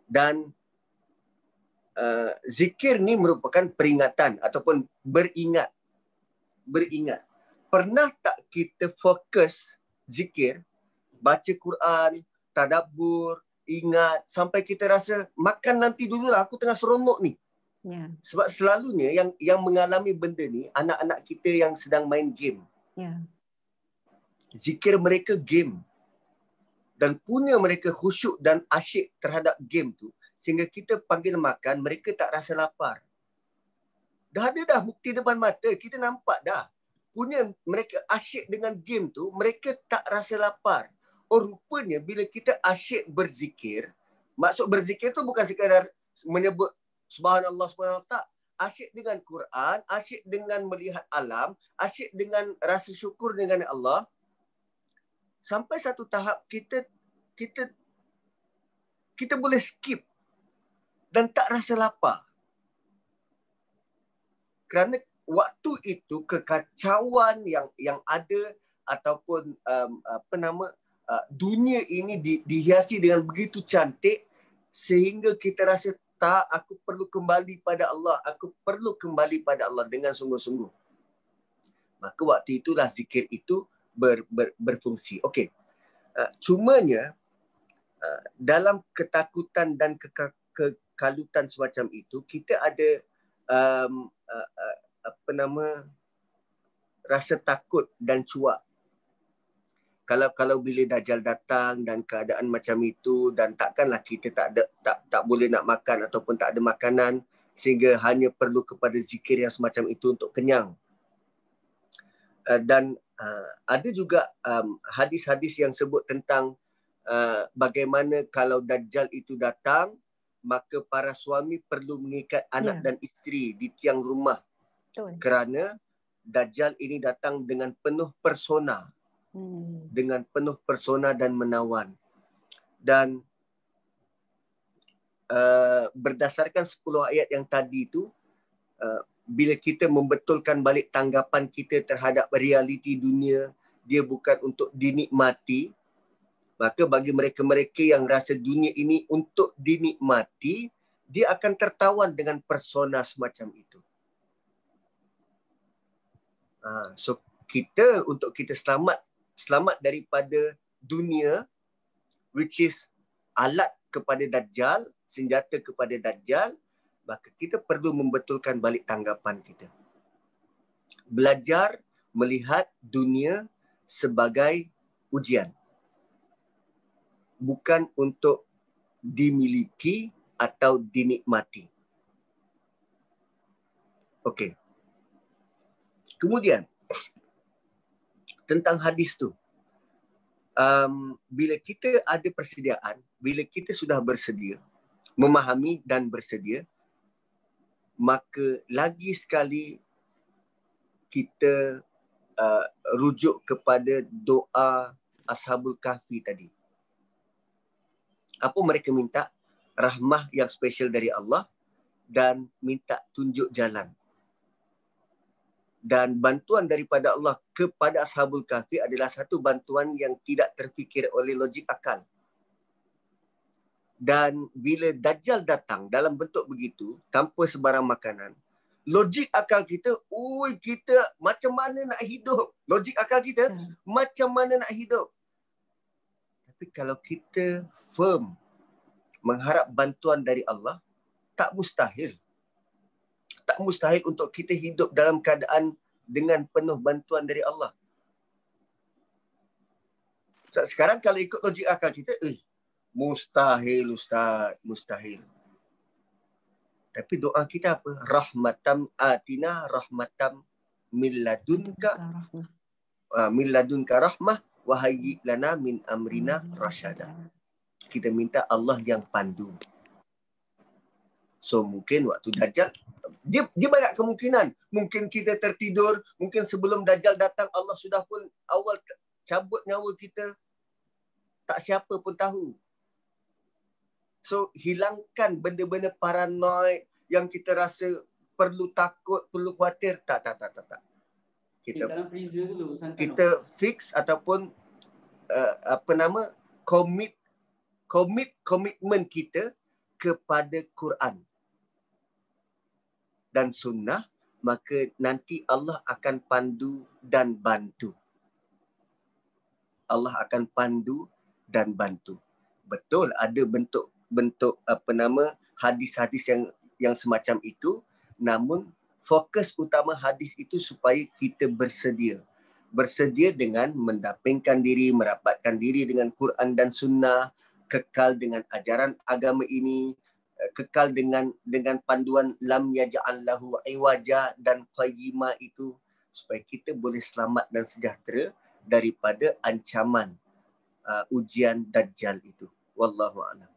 Dan zikir ni merupakan peringatan ataupun beringat. Beringat. Pernah tak kita fokus zikir, baca Quran, tadabbur, ingat, sampai kita rasa makan nanti dululah, aku tengah seronok ni. Sebab selalunya yang mengalami benda ni, anak-anak kita yang sedang main game. Zikir mereka game. Dan punya mereka khusyuk dan asyik terhadap game tu. Sehingga kita panggil makan, mereka tak rasa lapar. Dah ada dah bukti depan mata, kita nampak dah. Punya mereka asyik dengan game tu, mereka tak rasa lapar. Oh rupanya bila kita asyik berzikir, maksud berzikir tu bukan sekadar menyebut subhanallah, subhanallah, tak. Asyik dengan Quran, asyik dengan melihat alam, asyik dengan rasa syukur dengan Allah. Sampai satu tahap kita boleh skip dan tak rasa lapar. Kerana waktu itu kekacauan yang ada ataupun dunia ini dihiasi dengan begitu cantik sehingga kita rasa tak, aku perlu kembali pada Allah, aku perlu kembali pada Allah dengan sungguh-sungguh. Maka waktu itulah zikir itu berfungsi. Okey. Cumanya dalam ketakutan dan kekalutan semacam itu, kita ada rasa takut dan cuak. Kalau bila dajjal datang dan keadaan macam itu, dan takkanlah kita tak boleh nak makan ataupun tak ada makanan sehingga hanya perlu kepada zikir yang semacam itu untuk kenyang. Dan ada juga hadis-hadis yang sebut tentang bagaimana kalau dajjal itu datang, maka para suami perlu mengikat anak dan isteri di tiang rumah. Betul. Kerana dajjal ini datang dengan penuh persona. Dengan penuh persona dan menawan. Dan berdasarkan 10 ayat yang tadi itu, bila kita membetulkan balik tanggapan kita terhadap realiti dunia, dia bukan untuk dinikmati. Maka bagi mereka-mereka yang rasa dunia ini untuk dinikmati, dia akan tertawan dengan persona semacam itu. So kita, untuk kita selamat daripada dunia, which is alat kepada dajjal, senjata kepada dajjal, maka kita perlu membetulkan balik tanggapan kita. Belajar melihat dunia sebagai ujian, bukan untuk dimiliki atau dinikmati. Okey. Kemudian tentang hadis tu, bila kita ada persediaan, bila kita sudah bersedia, memahami dan bersedia, maka lagi sekali kita rujuk kepada doa Ashabul Kahfi tadi. Apa mereka minta? Rahmah yang special dari Allah, dan minta tunjuk jalan. Dan bantuan daripada Allah kepada Ashabul Kahfi adalah satu bantuan yang tidak terfikir oleh logik akal. Dan bila dajjal datang dalam bentuk begitu, tanpa sebarang makanan, logik akal kita, oi, kita macam mana nak hidup? Logik akal kita, macam mana nak hidup? Tapi kalau kita firm mengharap bantuan dari Allah, tak mustahil. Tak mustahil untuk kita hidup dalam keadaan dengan penuh bantuan dari Allah. Sekarang kalau ikut logik akal kita, mustahil Ustaz, mustahil. Tapi doa kita apa? Rahmatam atina rahmatam min ladunka rahmah wa hayyi lana min amrina rasyada. Kita minta Allah yang pandu. So mungkin waktu dajjal, dia banyak kemungkinan. Mungkin kita tertidur, mungkin sebelum dajjal datang Allah sudah pun awal cabut nyawa kita. Tak siapa pun tahu. So hilangkan benda-benda paranoid yang kita rasa perlu takut, perlu khawatir. Tak. Kita fix ataupun komitmen kita kepada Quran dan sunnah, maka nanti Allah akan pandu dan bantu. Allah akan pandu dan bantu. Betul, ada bentuk hadis-hadis yang semacam itu, namun fokus utama hadis itu supaya kita bersedia. Bersedia dengan mendampingkan diri, merapatkan diri dengan Quran dan sunnah, kekal dengan ajaran agama ini, kekal dengan panduan lam yaj'allahu iwaja dan qayyima itu, supaya kita boleh selamat dan sejahtera daripada ancaman ujian dajjal itu. Wallahu a'lam.